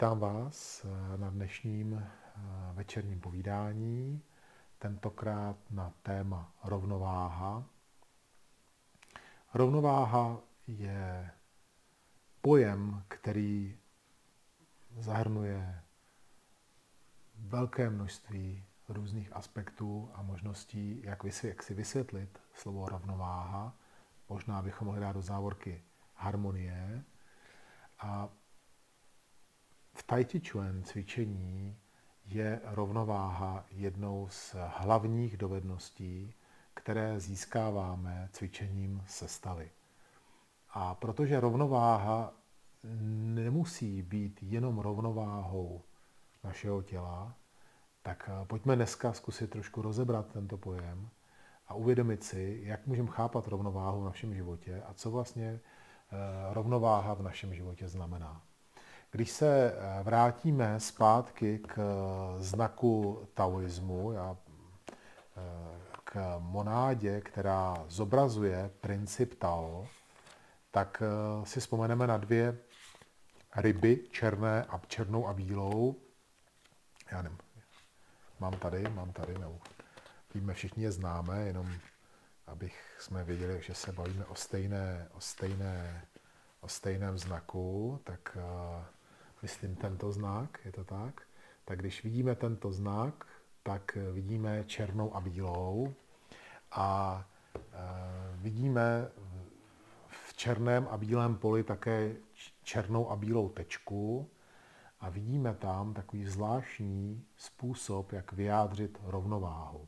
Vítám vás na dnešním večerním povídání, tentokrát na téma rovnováha. Rovnováha je pojem, který zahrnuje velké množství různých aspektů a možností, jak si vysvětlit slovo rovnováha. Možná bychom mohli dát do závorky harmonie. A v Tai Chi Chuan cvičení je rovnováha jednou z hlavních dovedností, které získáváme cvičením sestavy. A protože rovnováha nemusí být jenom rovnováhou našeho těla, tak pojďme dneska zkusit trošku rozebrat tento pojem a uvědomit si, jak můžeme chápat rovnováhu v našem životě a co vlastně rovnováha v našem životě znamená. Když se vrátíme zpátky k znaku taoismu, k monádě, která zobrazuje princip Tao, tak si vzpomeneme na dvě ryby, černou a bílou. Já nevím, mám tady, nebo víme, všichni je známe, jenom abychom věděli, že se bavíme o stejném znaku, tak myslím tento znak, je to tak? Tak když vidíme tento znak, tak vidíme černou a bílou a vidíme v černém a bílém poli také černou a bílou tečku a vidíme tam takový zvláštní způsob, jak vyjádřit rovnováhu.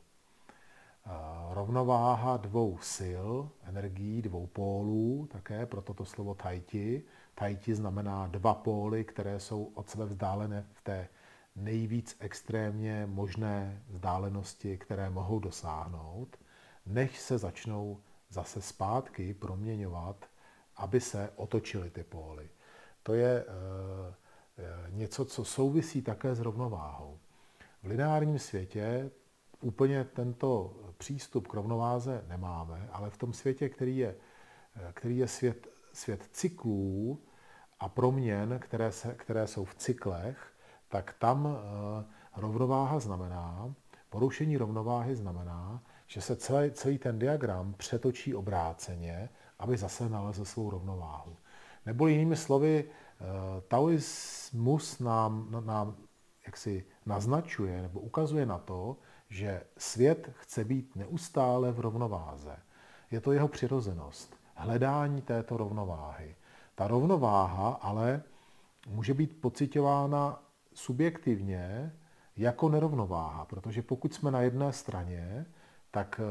Rovnováha dvou sil, energií dvou pólů, také proto to slovo Tai Chi. Tai Chi znamená dva póly, které jsou od sebe vzdálené v té nejvíc extrémně možné vzdálenosti, které mohou dosáhnout, než se začnou zase zpátky proměňovat, aby se otočily ty póly. To je něco, co souvisí také s rovnováhou. V lineárním světě úplně tento přístup k rovnováze nemáme, ale v tom světě, který je svět cyklů a proměn, které jsou v cyklech, tak tam rovnováha znamená, porušení rovnováhy znamená, že se celý ten diagram přetočí obráceně, aby zase nalezl svou rovnováhu. Nebo jinými slovy, taoismus nám jaksi naznačuje nebo ukazuje na to, že svět chce být neustále v rovnováze. Je to jeho přirozenost, hledání této rovnováhy. Ta rovnováha ale může být pocitována subjektivně jako nerovnováha, protože pokud jsme na jedné straně, tak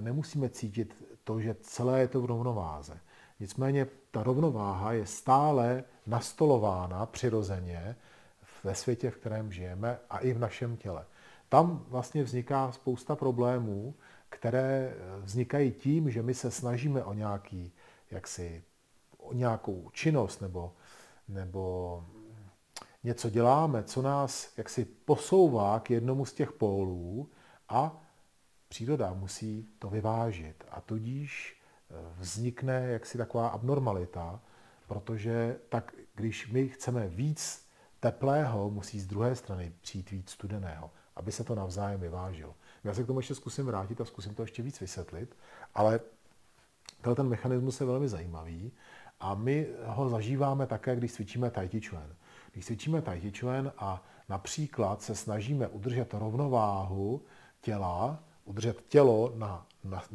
nemusíme cítit to, že celé je to v rovnováze. Nicméně ta rovnováha je stále nastolována přirozeně ve světě, v kterém žijeme a i v našem těle. Tam vlastně vzniká spousta problémů, které vznikají tím, že my se snažíme o nějakou činnost nebo něco děláme, co nás jaksi posouvá k jednomu z těch pólů a příroda musí to vyvážit. A tudíž vznikne jaksi taková abnormalita, protože tak, když my chceme víc teplého, musí z druhé strany přijít víc studeného, aby se to navzájem vyvážilo. Já se k tomu ještě zkusím vrátit a zkusím to ještě víc vysvětlit, ale ten mechanismus je velmi zajímavý a my ho zažíváme také, když cvičíme Tai Chi Chuan. Když cvičíme Tai Chi Chuan a například se snažíme udržet rovnováhu těla, udržet tělo na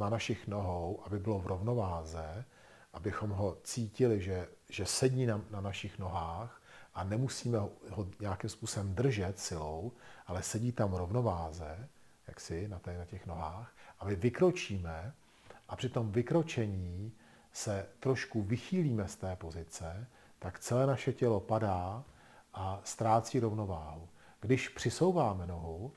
našich nohou, aby bylo v rovnováze, abychom ho cítili, že sedí na našich nohách, a nemusíme ho nějakým způsobem držet silou, ale sedí tam rovnováze, jaksi na těch nohách, a my vykročíme a při tom vykročení se trošku vychýlíme z té pozice, tak celé naše tělo padá a ztrácí rovnováhu. Když přisouváme nohu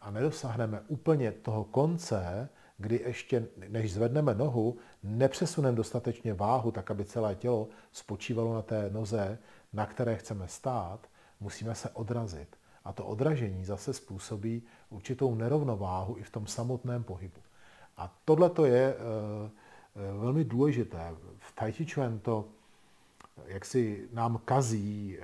a nedosáhneme úplně toho konce, kdy ještě, než zvedneme nohu, nepřesuneme dostatečně váhu, tak aby celé tělo spočívalo na té noze, na které chceme stát, musíme se odrazit. A to odražení zase způsobí určitou nerovnováhu i v tom samotném pohybu. A tohle to je velmi důležité. V Tai Chi Chuan to jaksi nám kazí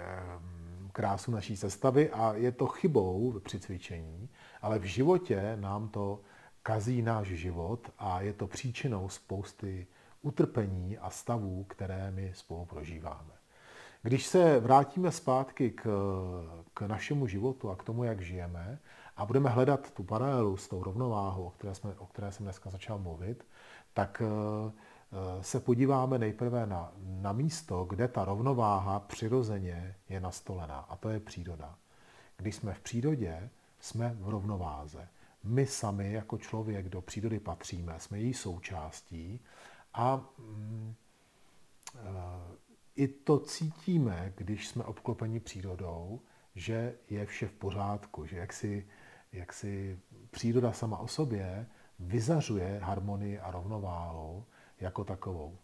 krásu naší sestavy a je to chybou při cvičení, ale v životě nám to kazí náš život a je to příčinou spousty utrpení a stavů, které my spolu prožíváme. Když se vrátíme zpátky k našemu životu a k tomu, jak žijeme, a budeme hledat tu paralelu s tou rovnováhou, o které jsem dneska začal mluvit, tak se podíváme nejprve na místo, kde ta rovnováha přirozeně je nastolená, a to je příroda. Když jsme v přírodě, jsme v rovnováze. My sami jako člověk do přírody patříme, jsme její součástí a i to cítíme, když jsme obklopeni přírodou, že je vše v pořádku, že jaksi příroda sama o sobě vyzařuje harmonii a rovnováhu jako takovou.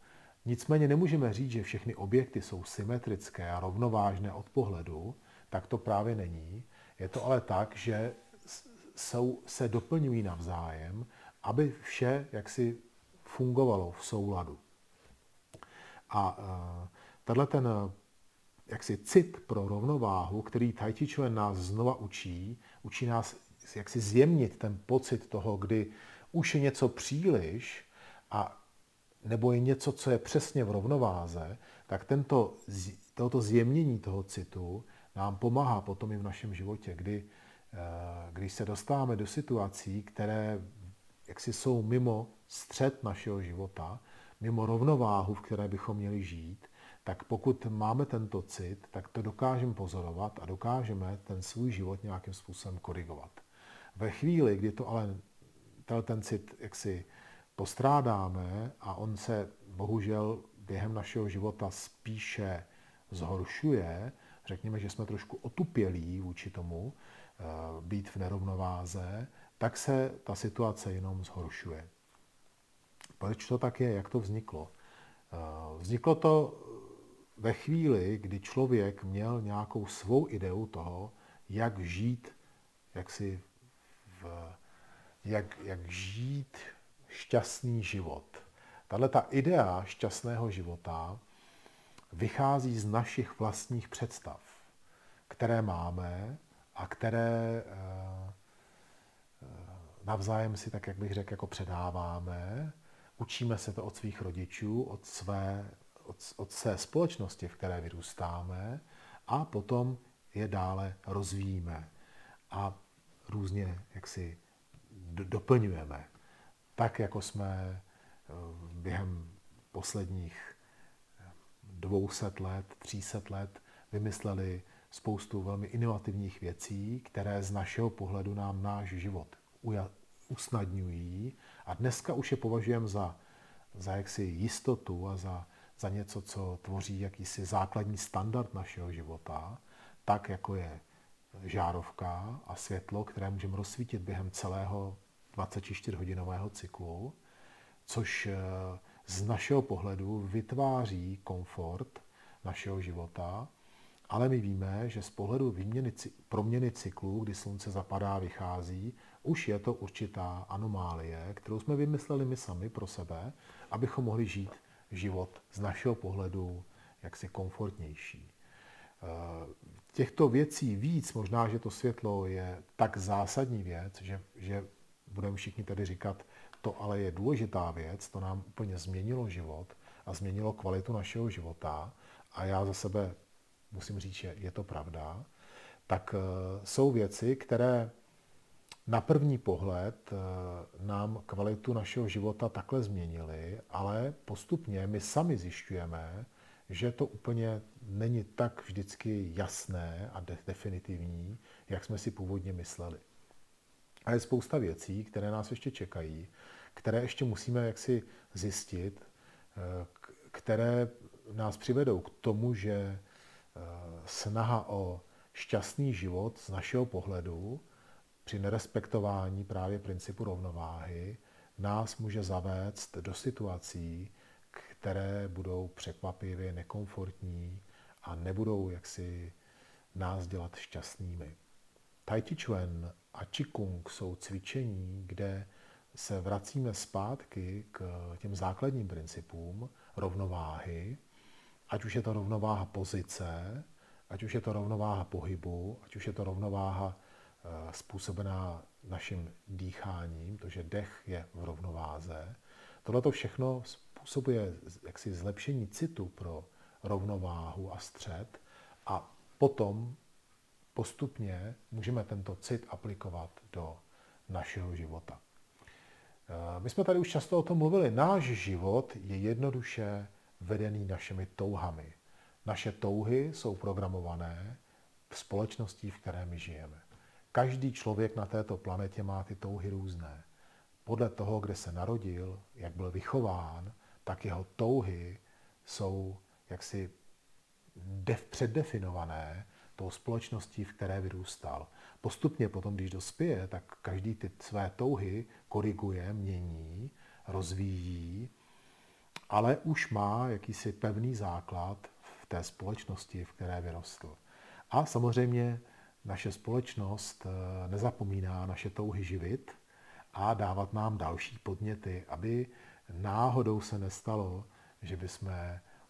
Nicméně nemůžeme říct, že všechny objekty jsou symetrické a rovnovážné od pohledu, tak to právě není. Je to ale tak, že se doplňují navzájem, aby vše jaksi fungovalo v souladu. A tenhle ten jaksi cit pro rovnováhu, který Tai Chi Chuan nás znova učí nás jaksi zjemnit ten pocit toho, kdy už je něco příliš a nebo je něco, co je přesně v rovnováze, tak toto zjemnění toho citu nám pomáhá potom i v našem životě, když se dostáváme do situací, které jaksi jsou mimo střed našeho života, mimo rovnováhu, v které bychom měli žít, tak pokud máme tento cit, tak to dokážeme pozorovat a dokážeme ten svůj život nějakým způsobem korigovat. Ve chvíli, kdy to ale ten cit jaksi postrádáme a on se bohužel během našeho života spíše zhoršuje, řekněme, že jsme trošku otupělí vůči tomu být v nerovnováze, tak se ta situace jenom zhoršuje. Proč to tak je? Jak to vzniklo? Vzniklo to ve chvíli, kdy člověk měl nějakou svou ideu toho, jak žít, jak žít šťastný život. Tahle ta idea šťastného života vychází z našich vlastních představ, které máme a které navzájem si, tak jak bych řekl, jako předáváme. Učíme se to od svých rodičů, od své společnosti, v které vyrůstáme, a potom je dále rozvíjíme a různě jaksi doplňujeme. Tak, jako jsme během posledních 200 let, 300 let vymysleli spoustu velmi inovativních věcí, které z našeho pohledu nám náš život usnadňují. A dneska už je považujeme za jaksi jistotu a za něco, co tvoří jakýsi základní standard našeho života, tak, jako je žárovka a světlo, které můžeme rozsvítit během celého 24-hodinového cyklu, což z našeho pohledu vytváří komfort našeho života, ale my víme, že z pohledu proměny cyklu, kdy slunce zapadá a vychází, už je to určitá anomálie, kterou jsme vymysleli my sami pro sebe, abychom mohli žít život z našeho pohledu jaksi komfortnější. Těchto věcí víc, možná, že to světlo je tak zásadní věc, že budeme všichni tady říkat, to ale je důležitá věc, to nám úplně změnilo život a změnilo kvalitu našeho života a já za sebe musím říct, že je to pravda, tak jsou věci, které na první pohled nám kvalitu našeho života takhle změnily, ale postupně my sami zjišťujeme, že to úplně není tak vždycky jasné a definitivní, jak jsme si původně mysleli. A je spousta věcí, které nás ještě čekají, které ještě musíme jaksi zjistit, které nás přivedou k tomu, že snaha o šťastný život z našeho pohledu při nerespektování právě principu rovnováhy nás může zavést do situací, které budou překvapivě nekomfortní a nebudou jaksi nás dělat šťastnými. Tai Chi Chuan a Chi Kung jsou cvičení, kde se vracíme zpátky k těm základním principům rovnováhy, ať už je to rovnováha pozice, Ať už je to rovnováha pohybu, ať už je to rovnováha způsobená naším dýcháním, to, že dech je v rovnováze. Tohle to všechno způsobuje jaksi zlepšení citu pro rovnováhu a střed a potom postupně můžeme tento cit aplikovat do našeho života. My jsme tady už často o tom mluvili. Náš život je jednoduše vedený našimi touhami. Naše touhy jsou programované v společnosti, v které my žijeme. Každý člověk na této planetě má ty touhy různé. Podle toho, kde se narodil, jak byl vychován, tak jeho touhy jsou jaksi předdefinované tou společností, v které vyrůstal. Postupně potom, když dospěje, tak každý ty své touhy koriguje, mění, rozvíjí, ale už má jakýsi pevný základ v té společnosti, v které vyrostl. A samozřejmě naše společnost nezapomíná naše touhy živit a dávat nám další podněty, aby náhodou se nestalo, že bychom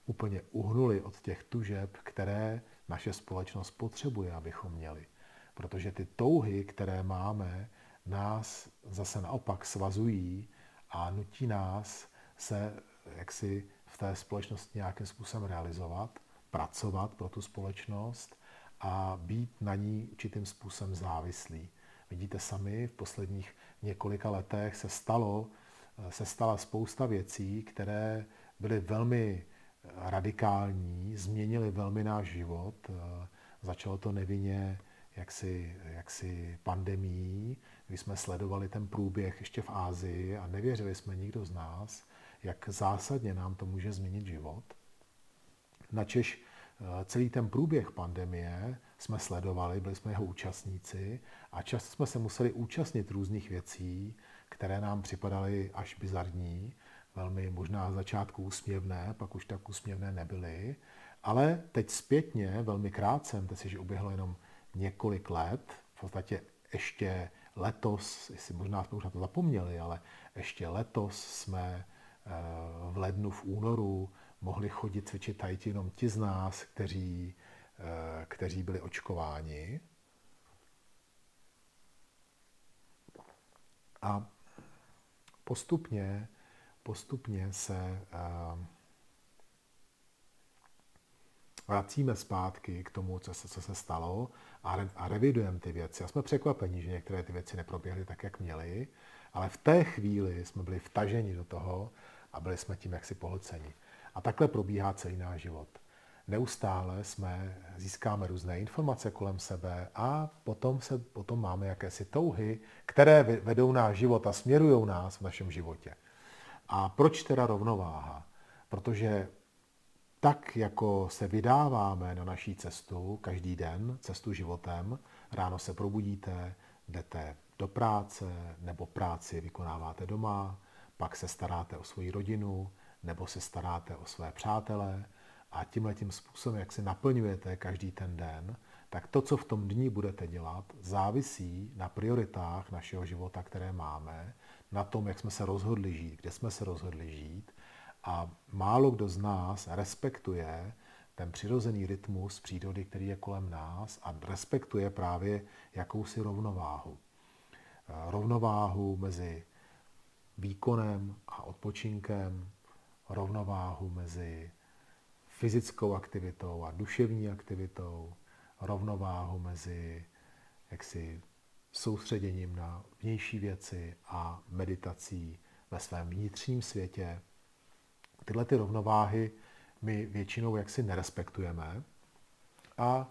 úplně uhnuli od těch tužeb, které naše společnost potřebuje, abychom měli. Protože ty touhy, které máme, nás zase naopak svazují a nutí nás se jaksi v té společnosti nějakým způsobem realizovat, pracovat pro tu společnost a být na ní určitým způsobem závislí. Vidíte sami, v posledních několika letech se stala spousta věcí, které byly velmi radikální, změnily velmi náš život. Začalo to nevinně jaksi pandemií, kdy jsme sledovali ten průběh ještě v Asii a nevěřili jsme nikdo z nás, jak zásadně nám to může změnit život. Načež celý ten průběh pandemie jsme sledovali, byli jsme jeho účastníci a často jsme se museli účastnit různých věcí, které nám připadaly až bizarní, velmi možná z začátku úsměvné, pak už tak úsměvné nebyly, ale teď zpětně, velmi krátce, teď si uběhlo jenom několik let, v podstatě ještě letos, jestli možná jsme už na to zapomněli, ale ještě letos jsme v lednu, v únoru mohli chodit cvičit tai chi jenom ti z nás, kteří byli očkováni. A postupně se vracíme zpátky k tomu, co se stalo a revidujeme ty věci. A jsme překvapeni, že některé ty věci neproběhly tak, jak měly, ale v té chvíli jsme byli vtaženi do toho a byli jsme tím jaksi pohlceni. A takhle probíhá celý náš život. Neustále získáme různé informace kolem sebe a potom máme jakési touhy, které vedou náš život a směrujou nás v našem životě. A proč teda rovnováha? Protože tak, jako se vydáváme na naší cestu každý den, cestu životem, ráno se probudíte, jdete do práce nebo práci vykonáváte doma, pak se staráte o svoji rodinu nebo se staráte o své přátele a tímhletím způsobem, jak si naplňujete každý ten den, tak to, co v tom dni budete dělat, závisí na prioritách našeho života, které máme, na tom, jak jsme se rozhodli žít, kde jsme se rozhodli žít. A málo kdo z nás respektuje ten přirozený rytmus přírody, který je kolem nás a respektuje právě jakousi rovnováhu. Rovnováhu mezi výkonem a odpočinkem, rovnováhu mezi fyzickou aktivitou a duševní aktivitou, rovnováhu mezi soustředěním na vnější věci a meditací ve svém vnitřním světě. Tyhle ty rovnováhy my většinou nerespektujeme a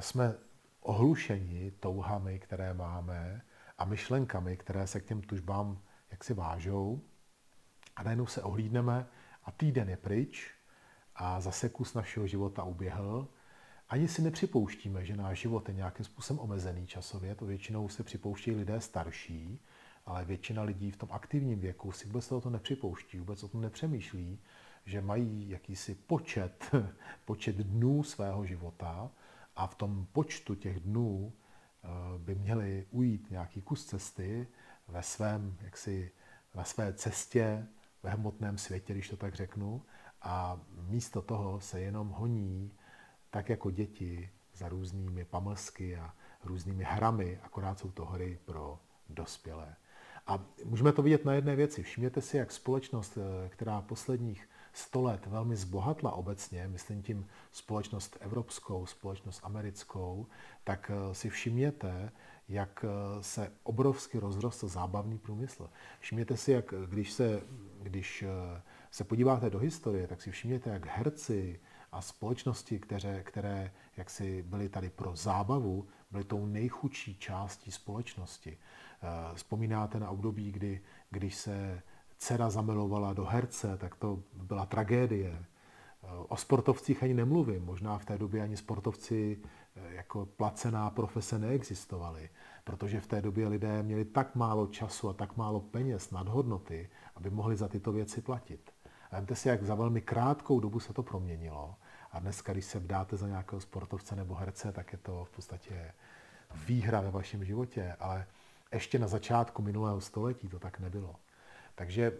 jsme ohlušeni touhami, které máme a myšlenkami, které se k těm tužbám vážou a najednou se ohlídneme a týden je pryč a zase kus našeho života uběhl. Ani si nepřipouštíme, že náš život je nějakým způsobem omezený časově, to většinou se připouští lidé starší, ale většina lidí v tom aktivním věku si vůbec to nepřipouští, vůbec o tom nepřemýšlí, že mají jakýsi počet dnů svého života a v tom počtu těch dnů by měli ujít nějaký kus cesty na své cestě ve hmotném světě, když to tak řeknu, a místo toho se jenom honí tak jako děti za různými pamlsky a různými hrami, akorát jsou to hry pro dospělé. A můžeme to vidět na jedné věci. Všimněte si, jak společnost, která posledních 100 let velmi zbohatla obecně, myslím tím společnost evropskou, společnost americkou, tak si všimněte, jak se obrovsky rozrostl zábavný průmysl. Všimněte si, jak když se podíváte do historie, tak si všimněte, jak herci a společnosti, které jaksi byly tady pro zábavu, byly tou nejchudší částí společnosti. Vzpomínáte na období, když se dcera zamilovala do herce, tak to byla tragédie. O sportovcích ani nemluvím, možná v té době ani sportovci jako placená profese neexistovali, protože v té době lidé měli tak málo času a tak málo peněz nadhodnoty, aby mohli za tyto věci platit. A vemte si, jak za velmi krátkou dobu se to proměnilo. A dneska, když se vdáte za nějakého sportovce nebo herce, tak je to v podstatě výhra ve vašem životě. Ale ještě na začátku minulého století to tak nebylo. Takže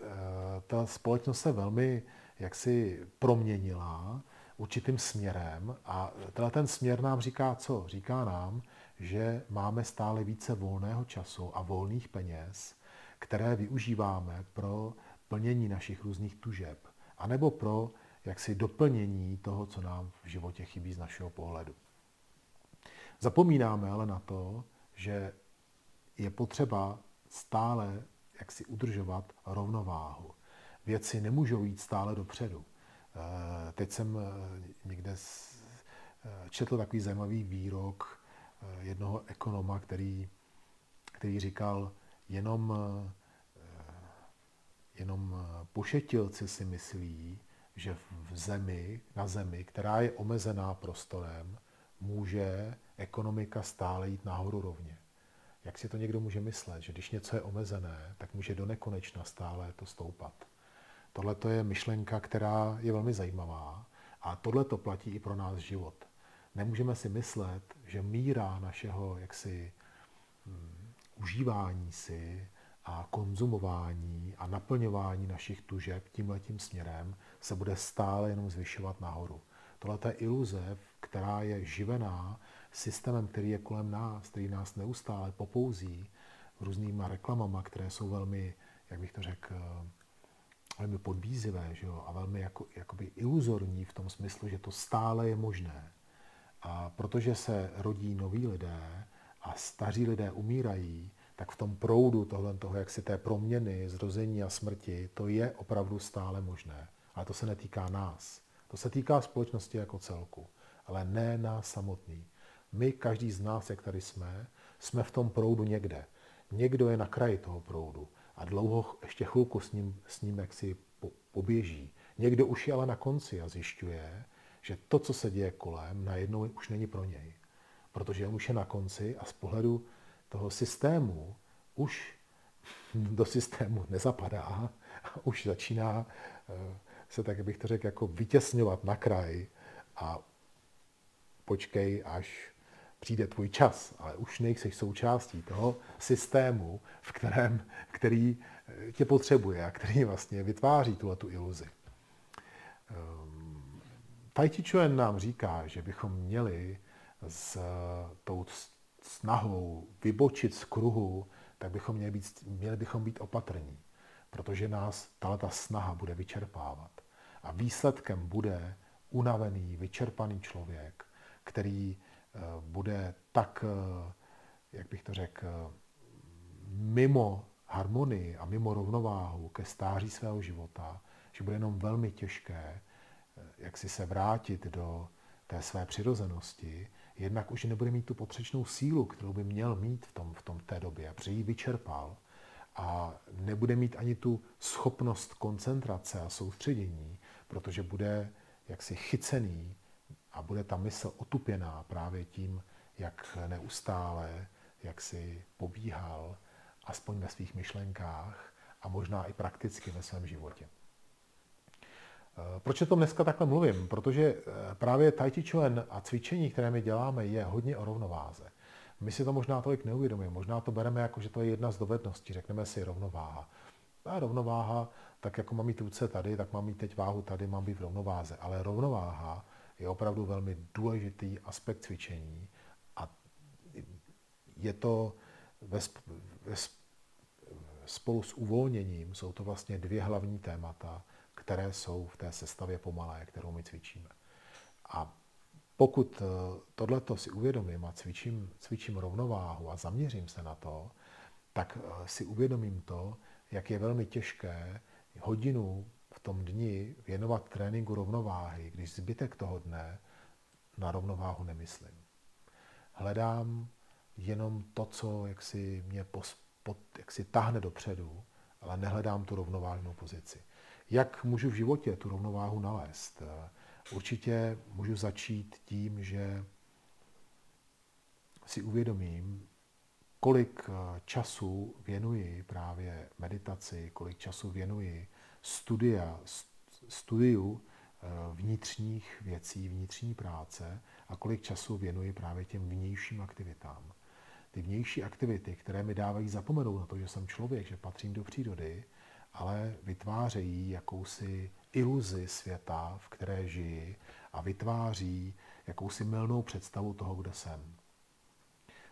ta společnost se velmi jaksi proměnila určitým směrem a tenhle ten směr nám říká co? Říká nám, že máme stále více volného času a volných peněz, které využíváme pro plnění našich různých tužeb anebo pro jaksi doplnění toho, co nám v životě chybí z našeho pohledu. Zapomínáme ale na to, že je potřeba stále jaksi udržovat rovnováhu. Věci nemůžou jít stále dopředu. Teď jsem někde četl takový zajímavý výrok jednoho ekonoma, který říkal, jenom pošetilci si myslí, že na zemi, která je omezená prostorem, může ekonomika stále jít nahoru rovně. Jak si to někdo může myslet, že když něco je omezené, tak může do nekonečna stále to stoupat. Tohle je myšlenka, která je velmi zajímavá a tohle to platí i pro nás život. Nemůžeme si myslet, že míra našeho jaksi užívání si a konzumování a naplňování našich tužeb tímhletím směrem se bude stále jenom zvyšovat nahoru. Tohle je iluze, která je živená systémem, který je kolem nás, který nás neustále popouzí různýma reklamama, které jsou velmi, jak bych to řekl, velmi podbízivé, že jo? A velmi jakoby iluzorní v tom smyslu, že to stále je možné. A protože se rodí noví lidé a staří lidé umírají, tak v tom proudu toho, jak si té proměny, zrození a smrti, to je opravdu stále možné. Ale to se netýká nás. To se týká společnosti jako celku, ale ne nás samotný. My, každý z nás, jak tady jsme v tom proudu někde. Někdo je na kraji toho proudu a dlouho, ještě chvilku s ním jaksi poběží. Někdo už je ale na konci a zjišťuje, že to, co se děje kolem, najednou už není pro něj. Protože on už je na konci a z pohledu toho systému už do systému nezapadá a už začíná se, tak bych to řekl, jako vytěsňovat na kraj a počkej, až přijde tvůj čas, ale už nejsi součástí toho systému, který tě potřebuje a který vlastně vytváří tuhletu iluzi. Tai Chi Chuan nám říká, že bychom měli s tou snahou vybočit z kruhu, tak bychom měli být opatrní, protože nás tato snaha bude vyčerpávat. A výsledkem bude unavený, vyčerpaný člověk, který bude tak, jak bych to řekl, mimo harmonii a mimo rovnováhu ke stáří svého života, že bude jenom velmi těžké, jak si se vrátit do té své přirozenosti, jednak už nebude mít tu potřebnou sílu, kterou by měl mít v té době, protože ji vyčerpal a nebude mít ani tu schopnost koncentrace a soustředění, protože bude jaksi chycený a bude ta mysl otupěná právě tím, jak neustále, jak si pobíhal, aspoň ve svých myšlenkách a možná i prakticky ve svém životě. Proč o tom dneska takhle mluvím? Protože právě Tai Chi Chuan a cvičení, které my děláme, je hodně o rovnováze. My si to možná tolik neuvědomíme, možná to bereme jako, že to je jedna z dovedností, řekneme si rovnováha. A rovnováha, tak jako mám mít ruce tady, tak mám mít teď váhu tady, mám být v rovnováze. Ale rovnováha je opravdu velmi důležitý aspekt cvičení a je to spolu s uvolněním, jsou to vlastně dvě hlavní témata, které jsou v té sestavě pomalé, kterou my cvičíme. A pokud tohleto si uvědomím a cvičím rovnováhu a zaměřím se na to, tak si uvědomím to, jak je velmi těžké hodinu v tom dni věnovat tréninku rovnováhy, když zbytek toho dne na rovnováhu nemyslím. Hledám jenom to, co jaksi mě tahne dopředu, ale nehledám tu rovnovážnou pozici. Jak můžu v životě tu rovnováhu nalézt? Určitě můžu začít tím, že si uvědomím, kolik času věnuji právě meditaci, kolik času věnuji studiu vnitřních věcí, vnitřní práce a kolik času věnuji právě těm vnějším aktivitám. Ty vnější aktivity, které mi dávají zapomenout na to, že jsem člověk, že patřím do přírody, ale vytvářejí jakousi iluzi světa, v které žiji, a vytváří jakousi mylnou představu toho, kdo jsem.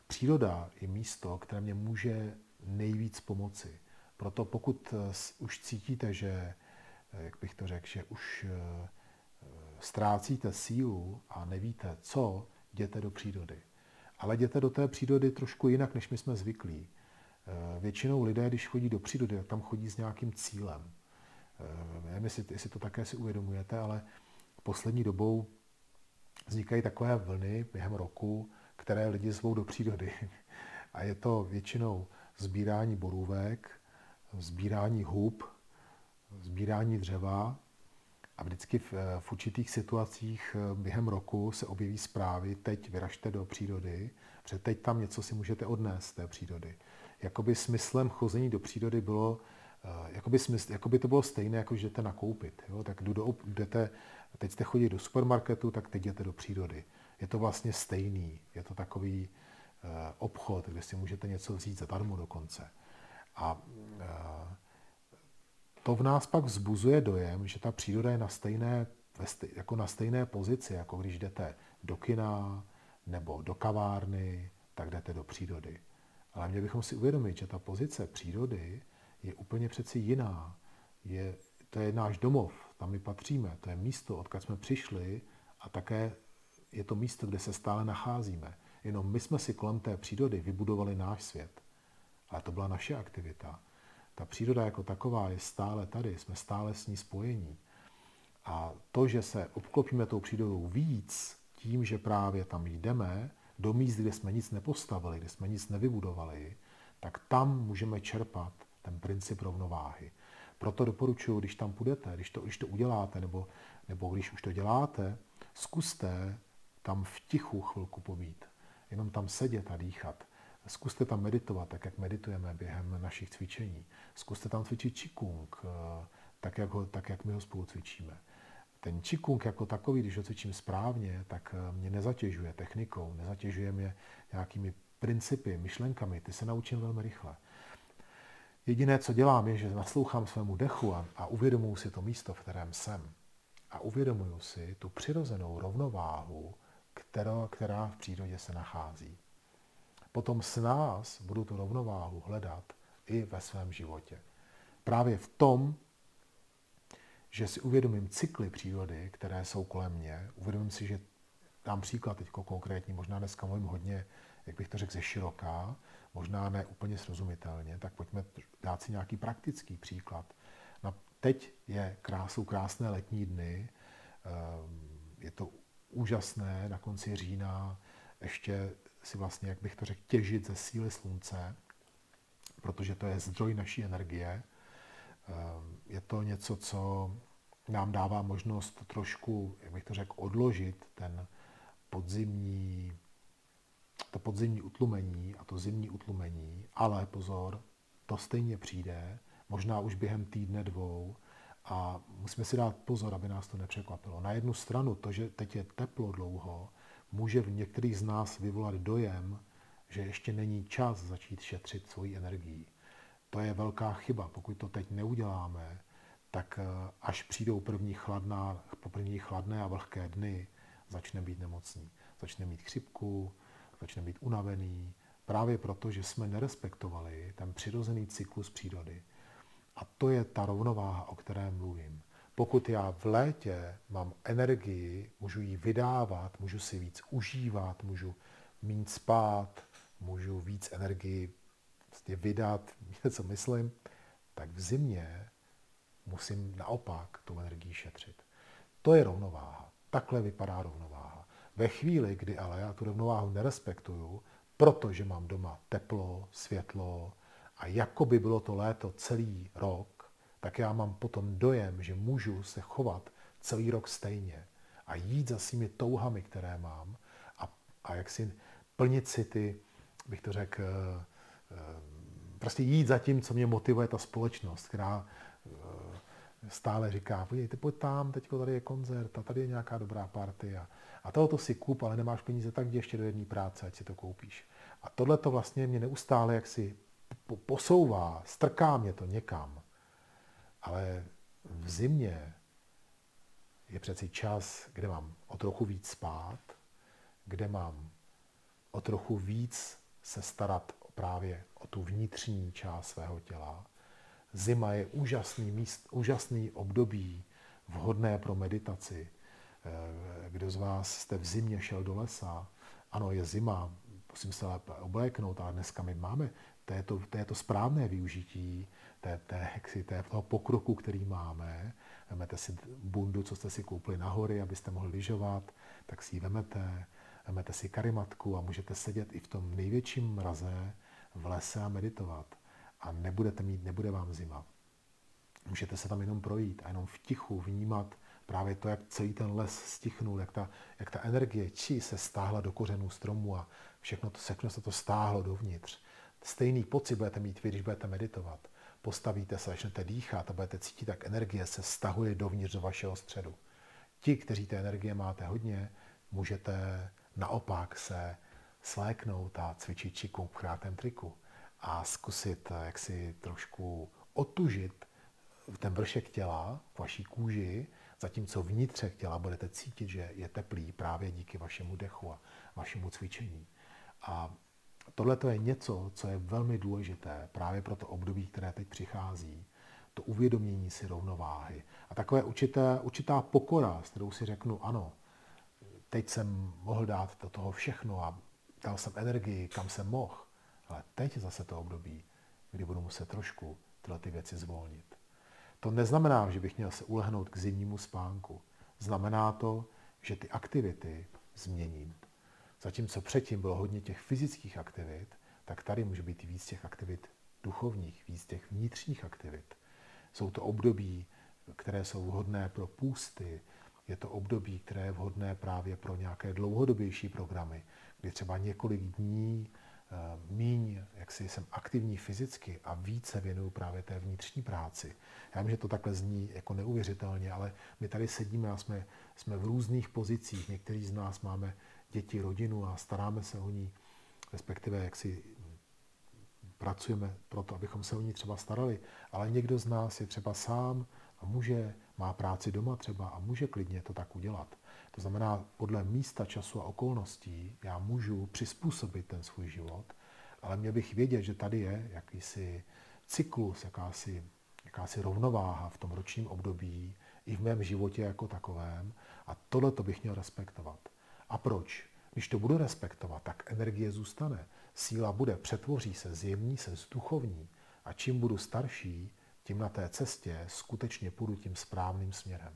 Příroda je místo, které mě může nejvíc pomoci. Proto pokud už cítíte, že, jak bych to řekl, že už ztrácíte sílu a nevíte co, jděte do přírody. Ale jděte do té přírody trošku jinak, než my jsme zvyklí. Většinou lidé, když chodí do přírody, tak tam chodí s nějakým cílem. Nevím, jestli to také si uvědomujete, ale poslední dobou vznikají takové vlny během roku, které lidi zvou do přírody. A je to většinou sbírání borůvek, sbírání hub, sbírání dřeva a vždycky v určitých situacích během roku se objeví zprávy, teď vyražte do přírody, protože teď tam něco si můžete odnést z té přírody. Jakoby smyslem chození do přírody bylo, jakoby to bylo stejné, jako že jdete nakoupit. Jo? Tak teď jste chodili do supermarketu, tak teď jdete do přírody. Je to vlastně stejný, je to takový obchod, kde si můžete něco vzít zadarmo dokonce. A to v nás pak vzbuzuje dojem, že ta příroda je na stejné pozici, jako když jdete do kina nebo do kavárny, tak jdete do přírody. Ale měli bychom si uvědomit, že ta pozice přírody je úplně přeci jiná. To je náš domov, tam my patříme, to je místo, odkud jsme přišli a také je to místo, kde se stále nacházíme. Jenom my jsme si kolem té přírody vybudovali náš svět. Ale to byla naše aktivita. Ta příroda jako taková je stále tady, jsme stále s ní spojení. A to, že se obklopíme tou přírodou víc, tím, že právě tam jdeme, do míst, kde jsme nic nepostavili, kde jsme nic nevybudovali, tak tam můžeme čerpat ten princip rovnováhy. Proto doporučuji, když tam půjdete, když to uděláte, nebo když už to děláte, zkuste tam v tichu chvilku pobít. Jenom tam sedět a dýchat. Zkuste tam meditovat, tak jak meditujeme během našich cvičení. Zkuste tam cvičit Chi Kung, tak jak my ho spolu cvičíme. Ten Chi Kung jako takový, když ho cvičím správně, tak mě nezatěžuje technikou, nezatěžuje mě nějakými principy, myšlenkami. Ty se naučím velmi rychle. Jediné, co dělám, je, že naslouchám svému dechu a uvědomuji si to místo, v kterém jsem. A uvědomuji si tu přirozenou rovnováhu, která v přírodě se nachází. Potom s nás budu tu rovnováhu hledat i ve svém životě. Právě v tom, že si uvědomím cykly přírody, které jsou kolem mě, uvědomím si, že dám příklad teď konkrétní, možná dneska mluvím hodně, jak bych to řekl, ze široká, možná ne úplně srozumitelně, tak pojďme dát si nějaký praktický příklad. Teď jsou krásné letní dny, je to úžasné, na konci října ještě si vlastně, jak bych to řekl, těžit ze síly slunce, protože to je zdroj naší energie. Je to něco, co nám dává možnost trošku, jak bych to řekl, odložit to podzimní utlumení a to zimní utlumení, ale pozor, to stejně přijde, možná už během týdne, dvou, a musíme si dát pozor, aby nás to nepřekvapilo. Na jednu stranu to, že teď je teplo dlouho, může v některých z nás vyvolat dojem, že ještě není čas začít šetřit svoji energii. To je velká chyba. Pokud to teď neuděláme, tak až přijdou první chladné a vlhké dny, začne být nemocný. Začne mít chřipku, začne být unavený, právě proto, že jsme nerespektovali ten přirozený cyklus přírody. A to je ta rovnováha, o které mluvím. Pokud já v létě mám energii, můžu ji vydávat, můžu si víc užívat, můžu méně spát, můžu víc energii vydat, něco myslím, tak v zimě musím naopak tu energii šetřit. To je rovnováha. Takhle vypadá rovnováha. Ve chvíli, kdy ale já tu rovnováhu nerespektuju, protože mám doma teplo, světlo a jako by bylo to léto celý rok, tak já mám potom dojem, že můžu se chovat celý rok stejně a jít za svými touhami, které mám a jak si plnit si ty, bych to řekl, prostě jít za tím, co mě motivuje ta společnost, která stále říká, podívejte, pojď tam, teďko tady je koncert a tady je nějaká dobrá party a tohoto si kup, ale nemáš peníze, tak jdi ještě do jedné práce, ať si to koupíš. A tohle to vlastně mě neustále jaksi posouvá, strká mě to někam. Ale v zimě je přeci čas, kde mám o trochu víc spát, kde mám o trochu víc se starat právě o tu vnitřní část svého těla. Zima je úžasný období, vhodné pro meditaci. Kdo z vás jste v zimě šel do lesa? Ano, je zima, musím se lépe obléknout, ale dneska my máme to správné využití toho pokroku, který máme. Vemete si bundu, co jste si koupili na hory, abyste mohli lyžovat, tak si ji vemete. Vemete si karimatku a můžete sedět i v tom největším mraze v lese a meditovat. A nebude vám zima. Můžete se tam jenom projít a jenom v tichu vnímat právě to, jak celý ten les stichnul, jak ta energie chi se stáhla do kořenů stromu a všechno se to stáhlo dovnitř. Stejný pocit budete mít vy, když budete meditovat. Postavíte se, začnete dýchat a budete cítit, jak energie se stahuje dovnitř do vašeho středu. Ti, kteří té energie máte hodně, můžete naopak se sléknout a cvičit Chi Kung v krátém triku a zkusit jak si trošku otužit ten vršek těla v vaší kůži, zatímco vnitřek těla budete cítit, že je teplý právě díky vašemu dechu a vašemu cvičení. A tohle to je něco, co je velmi důležité právě pro to období, které teď přichází, to uvědomění si rovnováhy a takové určitá pokora, s kterou si řeknu ano, teď jsem mohl dát do toho všechno a dal jsem energii, kam jsem mohl. Ale teď je zase to období, kdy budu muset trošku tyhle ty věci zvolnit. To neznamená, že bych měl se ulehnout k zimnímu spánku. Znamená to, že ty aktivity změním. Zatímco předtím bylo hodně těch fyzických aktivit, tak tady může být víc těch aktivit duchovních, víc těch vnitřních aktivit. Jsou to období, které jsou vhodné pro půsty, je to období, které je vhodné právě pro nějaké dlouhodobější programy, kdy třeba několik dní míň, jak si jsem aktivní fyzicky a více věnuju právě té vnitřní práci. Já vím, že to takhle zní jako neuvěřitelně, ale my tady sedíme a jsme v různých pozicích. Někteří z nás máme děti, rodinu a staráme se o ní, respektive jak si pracujeme pro to, abychom se o ní třeba starali, ale někdo z nás je třeba sám a má práci doma třeba a může klidně to tak udělat. To znamená, podle místa, času a okolností já můžu přizpůsobit ten svůj život, ale měl bych vědět, že tady je jakýsi cyklus, jakási rovnováha v tom ročním období i v mém životě jako takovém a tohle to bych měl respektovat. A proč? Když to budu respektovat, tak energie zůstane, síla bude, přetvoří se, zjemní se, duchovní a čím budu starší, tím na té cestě skutečně půjdu tím správným směrem.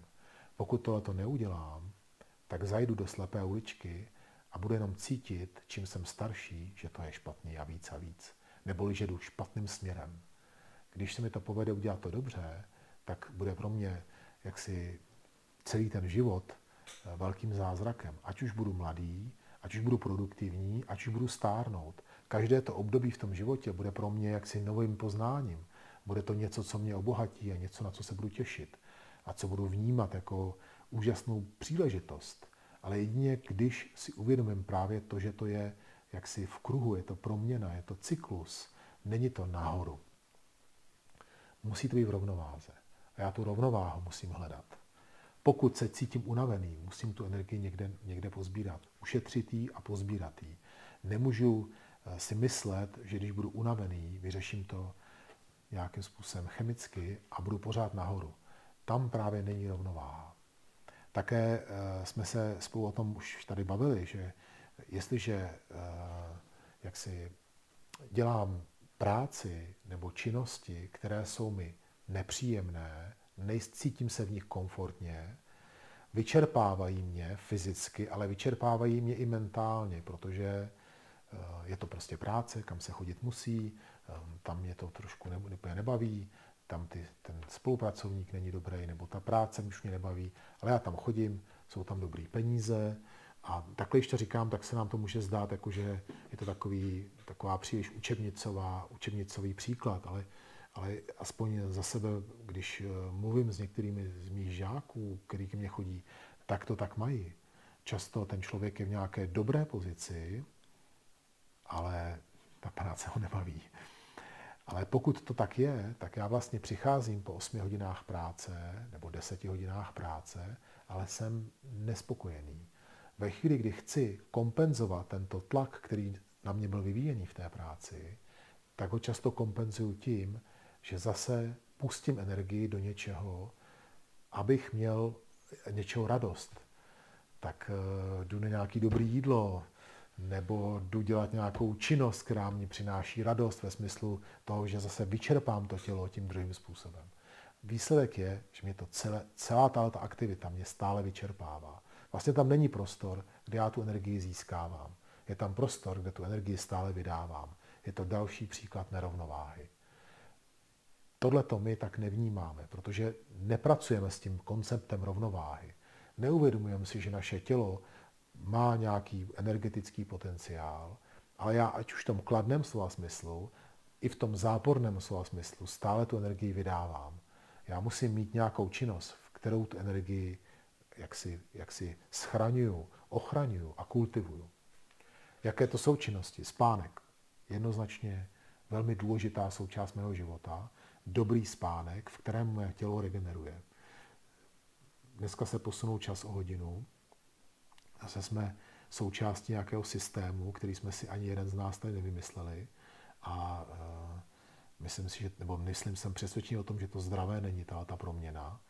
Pokud tohleto neudělám, tak zajdu do slepé uličky a budu jenom cítit, čím jsem starší, že to je špatný a víc, neboli že jdu špatným směrem. Když se mi to povede udělat to dobře, tak bude pro mě jaksi celý ten život velkým zázrakem. Ať už budu mladý, ať už budu produktivní, ať už budu stárnout. Každé to období v tom životě bude pro mě jaksi novým poznáním. Bude to něco, co mě obohatí a něco, na co se budu těšit a co budu vnímat jako úžasnou příležitost. Ale jedině, když si uvědomím právě to, že to je jaksi v kruhu, je to proměna, je to cyklus, není to nahoru. Musí to být v rovnováze. A já tu rovnováhu musím hledat. Pokud se cítím unavený, musím tu energii někde pozbírat. Ušetřit ji a pozbírat ji. Nemůžu si myslet, že když budu unavený, vyřeším to nějakým způsobem chemicky a budu pořád nahoru. Tam právě není rovnováha. Také jsme se spolu o tom už tady bavili, že jestliže jak si dělám práci nebo činnosti, které jsou mi nepříjemné, nejcítím se v nich komfortně, vyčerpávají mě fyzicky, ale vyčerpávají mě i mentálně, protože je to prostě práce, kam se chodit musí, tam mě to trošku nebaví, tam ten spolupracovník není dobrý, nebo ta práce už mě nebaví, ale já tam chodím, jsou tam dobrý peníze a takhle ještě říkám, tak se nám to může zdát, jakože je to taková příliš učebnicový příklad, ale aspoň za sebe, když mluvím s některými z mých žáků, který ke mně chodí, tak to tak mají. Často ten člověk je v nějaké dobré pozici, ale ta práce ho nebaví. Ale pokud to tak je, tak já vlastně přicházím po 8 hodinách práce nebo 10 hodinách práce, ale jsem nespokojený. Ve chvíli, kdy chci kompenzovat tento tlak, který na mě byl vyvíjený v té práci, tak ho často kompenzuju tím, že zase pustím energii do něčeho, abych měl něčeho radost. Tak jdu na nějaké dobré jídlo, nebo jdu dělat nějakou činnost, která mi přináší radost ve smyslu toho, že zase vyčerpám to tělo tím druhým způsobem. Výsledek je, že mě to celá tato aktivita mě stále vyčerpává. Vlastně tam není prostor, kde já tu energii získávám. Je tam prostor, kde tu energii stále vydávám. Je to další příklad nerovnováhy. Tohle to my tak nevnímáme, protože nepracujeme s tím konceptem rovnováhy. Neuvědomujeme si, že naše tělo má nějaký energetický potenciál, ale já ať už v tom kladném slova smyslu, i v tom záporném slova smyslu stále tu energii vydávám. Já musím mít nějakou činnost, v kterou tu energii jaksi schraňuju, ochraňuju a kultivuju. Jaké to jsou činnosti? Spánek. Jednoznačně velmi důležitá součást mého života. Dobrý spánek, v kterém moje tělo regeneruje. Dneska se posunul čas o hodinu. Zase jsme součástí nějakého systému, který jsme si ani jeden z nás tady nevymysleli. A jsem přesvědčený o tom, že to zdravé není ta proměna.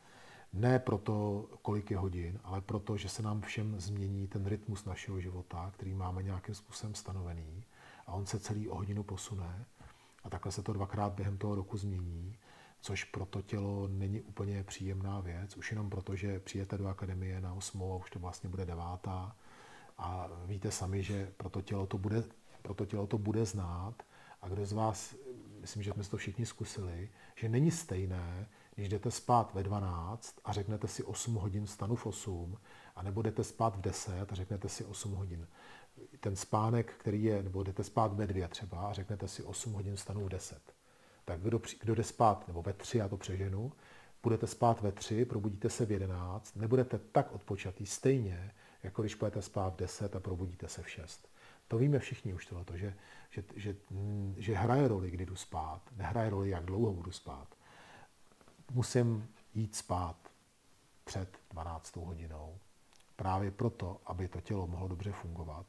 Ne proto, kolik je hodin, ale proto, že se nám všem změní ten rytmus našeho života, který máme nějakým způsobem stanovený. A on se celý o hodinu posune. A takhle se to dvakrát během toho roku změní, což pro to tělo není úplně příjemná věc. Už jenom proto, že přijete do akademie na 8 a už to vlastně bude 9. A víte sami, že pro to tělo to bude znát. A kdo z vás, myslím, že jsme to všichni zkusili, že není stejné, když jdete spát ve 12 a řeknete si 8 hodin, stanu v 8, anebo jdete spát v 10 a řeknete si 8 hodin. Ten spánek, který je, nebo jdete spát ve 2 třeba a řeknete si 8 hodin, stanu v 10. Tak kdo jde spát, nebo ve 3, já to přeženu, budete spát ve 3, probudíte se v 11, nebudete tak odpočatý stejně, jako když budete spát v 10 a probudíte se v 6. To víme všichni už tohleto, že hraje roli, kdy jdu spát, nehraje roli, jak dlouho budu spát. Musím jít spát před 12. hodinou, právě proto, aby to tělo mohlo dobře fungovat.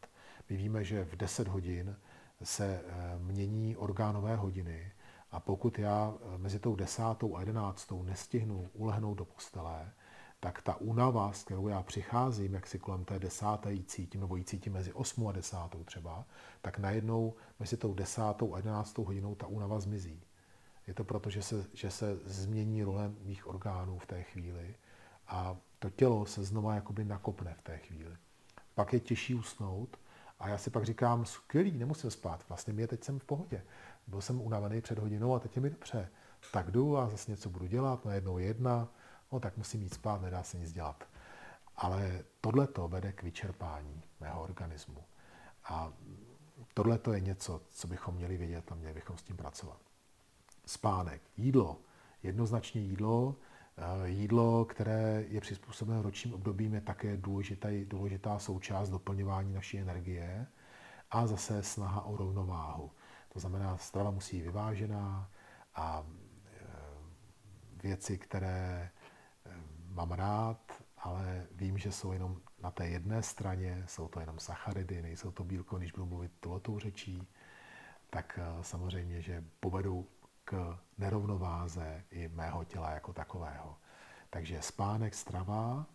My víme, že v 10 hodin se mění orgánové hodiny a pokud já mezi tou 10. a 11. nestihnu ulehnout do postele, tak ta únava, s kterou já přicházím, jak si kolem té 10. ji cítím mezi 8. a 10. třeba, tak najednou mezi tou 10. a 11. hodinou ta únava zmizí. Je to proto, že se změní role mých orgánů v té chvíli a to tělo se znova jakoby nakopne v té chvíli. Pak je těžší usnout a já si pak říkám, skvělý, nemusím spát, vlastně teď jsem v pohodě. Byl jsem unavený před hodinou a teď je mi dobře. Tak jdu a zase něco budu dělat, najednou tak musím jít spát, nedá se nic dělat. Ale tohleto vede k vyčerpání mého organismu. A tohleto je něco, co bychom měli vědět a měli bychom s tím pracovat. Spánek, jídlo, jednoznačně jídlo. Jídlo, které je přizpůsobeno ročním obdobím, je také důležitá součást doplňování naší energie a zase snaha o rovnováhu. To znamená, strava musí být vyvážená a věci, které mám rád ale vím, že jsou jenom na té jedné straně, jsou to jenom sacharidy, nejsou to bílko, když budu mluvit tuhletou řečí, tak samozřejmě, že povedou k nerovnováze i mého těla jako takového. Takže spánek, strava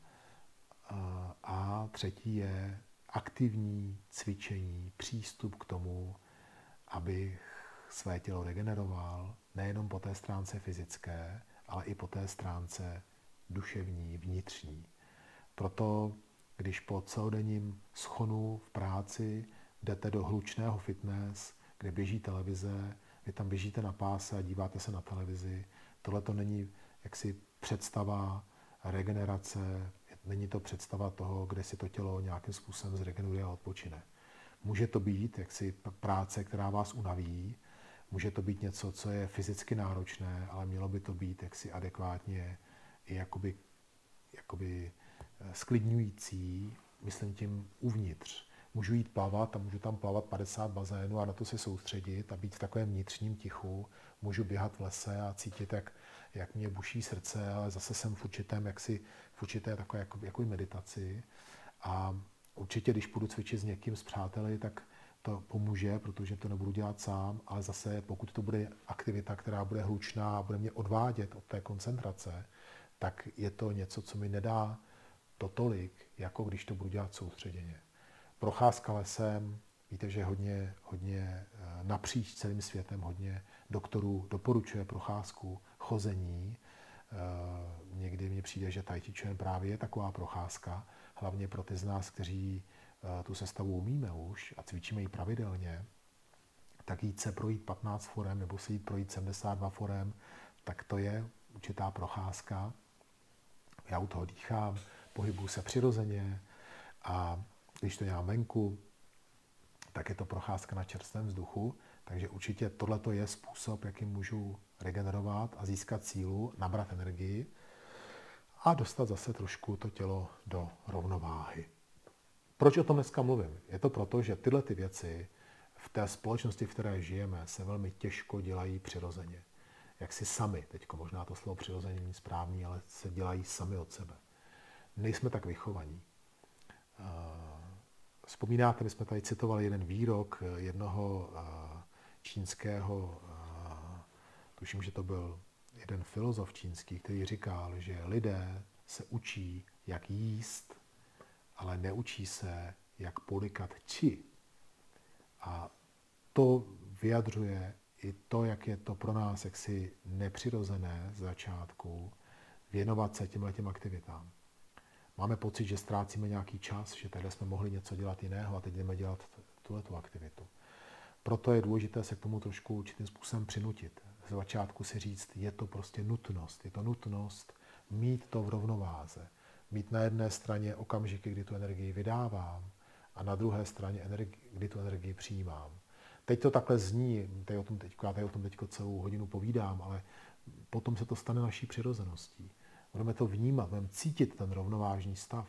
a třetí je aktivní cvičení, přístup k tomu, abych své tělo regeneroval, nejenom po té stránce fyzické, ale i po té stránce duševní, vnitřní. Proto, když po celodenním schonu v práci jdete do hlučného fitness, kde běží televize, vy tam běžíte na páse a díváte se na televizi, tohle to není jaksi představa regenerace, není to představa toho, kde si to tělo nějakým způsobem zregeneruje a odpočine. Může to být jaksi práce, která vás unaví, může to být něco, co je fyzicky náročné, ale mělo by to být jaksi adekvátně i jakoby sklidňující, myslím tím uvnitř. Můžu jít plavat a můžu tam plavat 50 bazénů a na to se soustředit a být v takovém vnitřním tichu. Můžu běhat v lese a cítit, jak mě buší srdce, ale zase jsem v určitém, takové jako meditaci. A určitě, když půjdu cvičit s někým, s přáteli, tak to pomůže, protože to nebudu dělat sám, ale zase pokud to bude aktivita, která bude hlučná a bude mě odvádět od té koncentrace, tak je to něco, co mi nedá to tolik, jako když to budu dělat soustředěně. Procházka lesem, víte, že hodně napříč celým světem, hodně doktorů doporučuje procházku, chození. Někdy mně přijde, že Tai Chi Chuan právě je taková procházka, hlavně pro ty z nás, kteří tu sestavu umíme už a cvičíme ji pravidelně, tak jít se projít 15 forem nebo se jít projít 72 forem, tak to je určitá procházka. Já u toho dýchám, pohybuju se přirozeně a když to dělám venku, tak je to procházka na čerstvém vzduchu, takže určitě tohleto je způsob, jakým můžu regenerovat a získat sílu, nabrat energii a dostat zase trošku to tělo do rovnováhy. Proč o tom dneska mluvím? Je to proto, že tyhle ty věci v té společnosti, v které žijeme, se velmi těžko dělají přirozeně. Jak si sami, teďko možná to slovo přirozeně není správný, ale se dělají sami od sebe. Nejsme tak vychovaní. Vzpomínáte, my jsme tady citovali jeden výrok jednoho čínského, tuším, že to byl jeden filozof čínský, který říkal, že lidé se učí, jak jíst, ale neučí se, jak polikat chi. A to vyjadřuje i to, jak je to pro nás jaksi nepřirozené z začátku věnovat se těmhletěm aktivitám. Máme pocit, že ztrácíme nějaký čas, že tady jsme mohli něco dělat jiného a teď jdeme dělat tuhletu aktivitu. Proto je důležité se k tomu trošku určitým způsobem přinutit. Z začátku si říct, je to prostě nutnost. Je to nutnost mít to v rovnováze. Mít na jedné straně okamžiky, kdy tu energii vydávám a na druhé straně, kdy tu energii přijímám. Teď to takhle zní, já tady o tom teďko celou hodinu povídám, ale potom se to stane naší přirozeností. Budeme to vnímat, budeme cítit ten rovnovážný stav.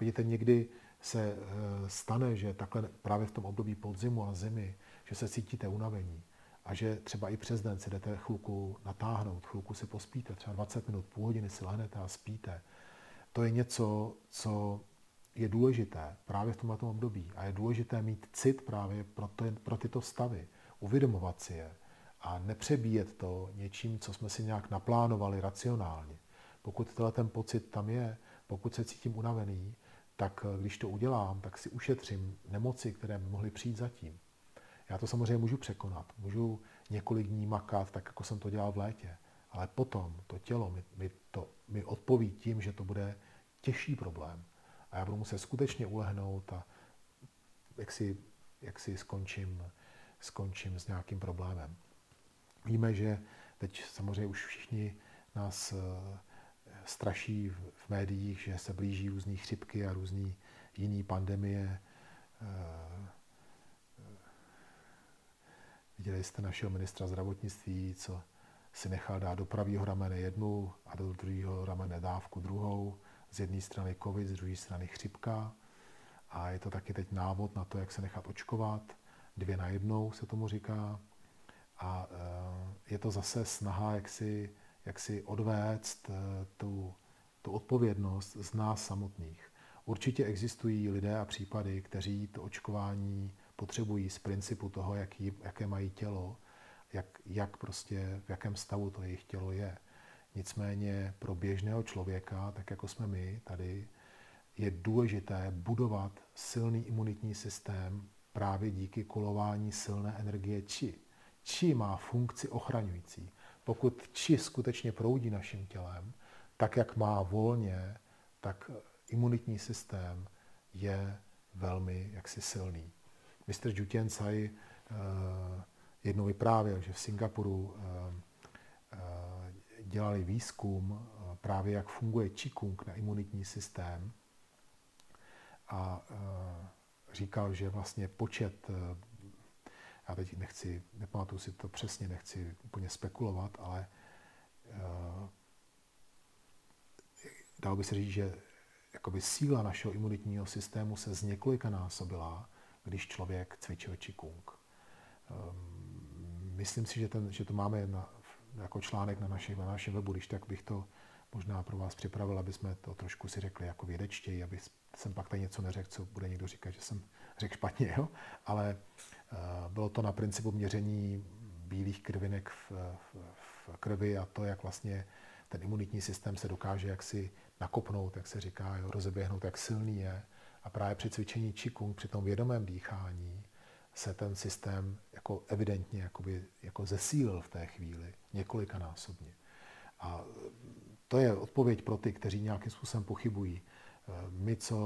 Vidíte, někdy se stane, že takhle právě v tom období podzimu a zimy, že se cítíte unavení a že třeba i přes den si jdete chvilku natáhnout, chvilku si pospíte, třeba 20 minut, půl hodiny si lehnete a spíte. To je něco, co je důležité právě v tomto období a je důležité mít cit právě pro tyto stavy, uvědomovat si je a nepřebíjet to něčím, co jsme si nějak naplánovali racionálně. Pokud tenhle ten pocit tam je, pokud se cítím unavený, tak když to udělám, tak si ušetřím nemoci, které by mohly přijít zatím. Já to samozřejmě můžu překonat, můžu několik dní makat, tak jako jsem to dělal v létě, ale potom to tělo mi odpoví tím, že to bude těžší problém a já budu muset skutečně ulehnout a jak si skončím s nějakým problémem. Víme, že teď samozřejmě už všichni nás straší v médiích, že se blíží různý chřipky a různý jiný pandemie. Viděli jste našeho ministra zdravotnictví, co si nechal dát do pravého ramene jednu a do druhého ramene dávku druhou. Z jedné strany covid, z druhé strany chřipka. A je to taky teď návod na to, jak se nechat očkovat. 2 na 1 se tomu říká. A je to zase snaha, jak si odvést tu tu odpovědnost z nás samotných. Určitě existují lidé a případy, kteří to očkování potřebují z principu toho, jaké mají tělo, v jakém stavu to jejich tělo je. Nicméně pro běžného člověka, tak jako jsme my tady, je důležité budovat silný imunitní systém právě díky kolování silné energie chi. Chi má funkci ochraňující. Pokud chi skutečně proudí naším tělem, tak jak má volně, tak imunitní systém je velmi silný. Mistr Jutien Tsai jednou vyprávěl, že v Singapuru dělali výzkum právě jak funguje Chi Kung na imunitní systém a říkal, že vlastně počet, já teď nepamatuju si to přesně, nechci úplně spekulovat, ale dalo by se říct, že jakoby síla našeho imunitního systému se z několika násobila, když člověk cvičil Chi Kung. Myslím si, že to máme jako článek na našem webu, když tak bych to možná pro vás připravil, aby jsme to trošku si řekli jako vědečtěji, aby jsem pak tady něco neřekl, co bude někdo říkat, že jsem řekl špatně, jo? Ale bylo to na principu měření bílých krvinek v krvi a to, jak vlastně ten imunitní systém se dokáže jaksi nakopnout, jak se říká, jo, rozeběhnout, jak silný je. A právě při cvičení Chi Kung, při tom vědomém dýchání, se ten systém jako evidentně zesílil v té chvíli několikanásobně. A to je odpověď pro ty, kteří nějakým způsobem pochybují. My, co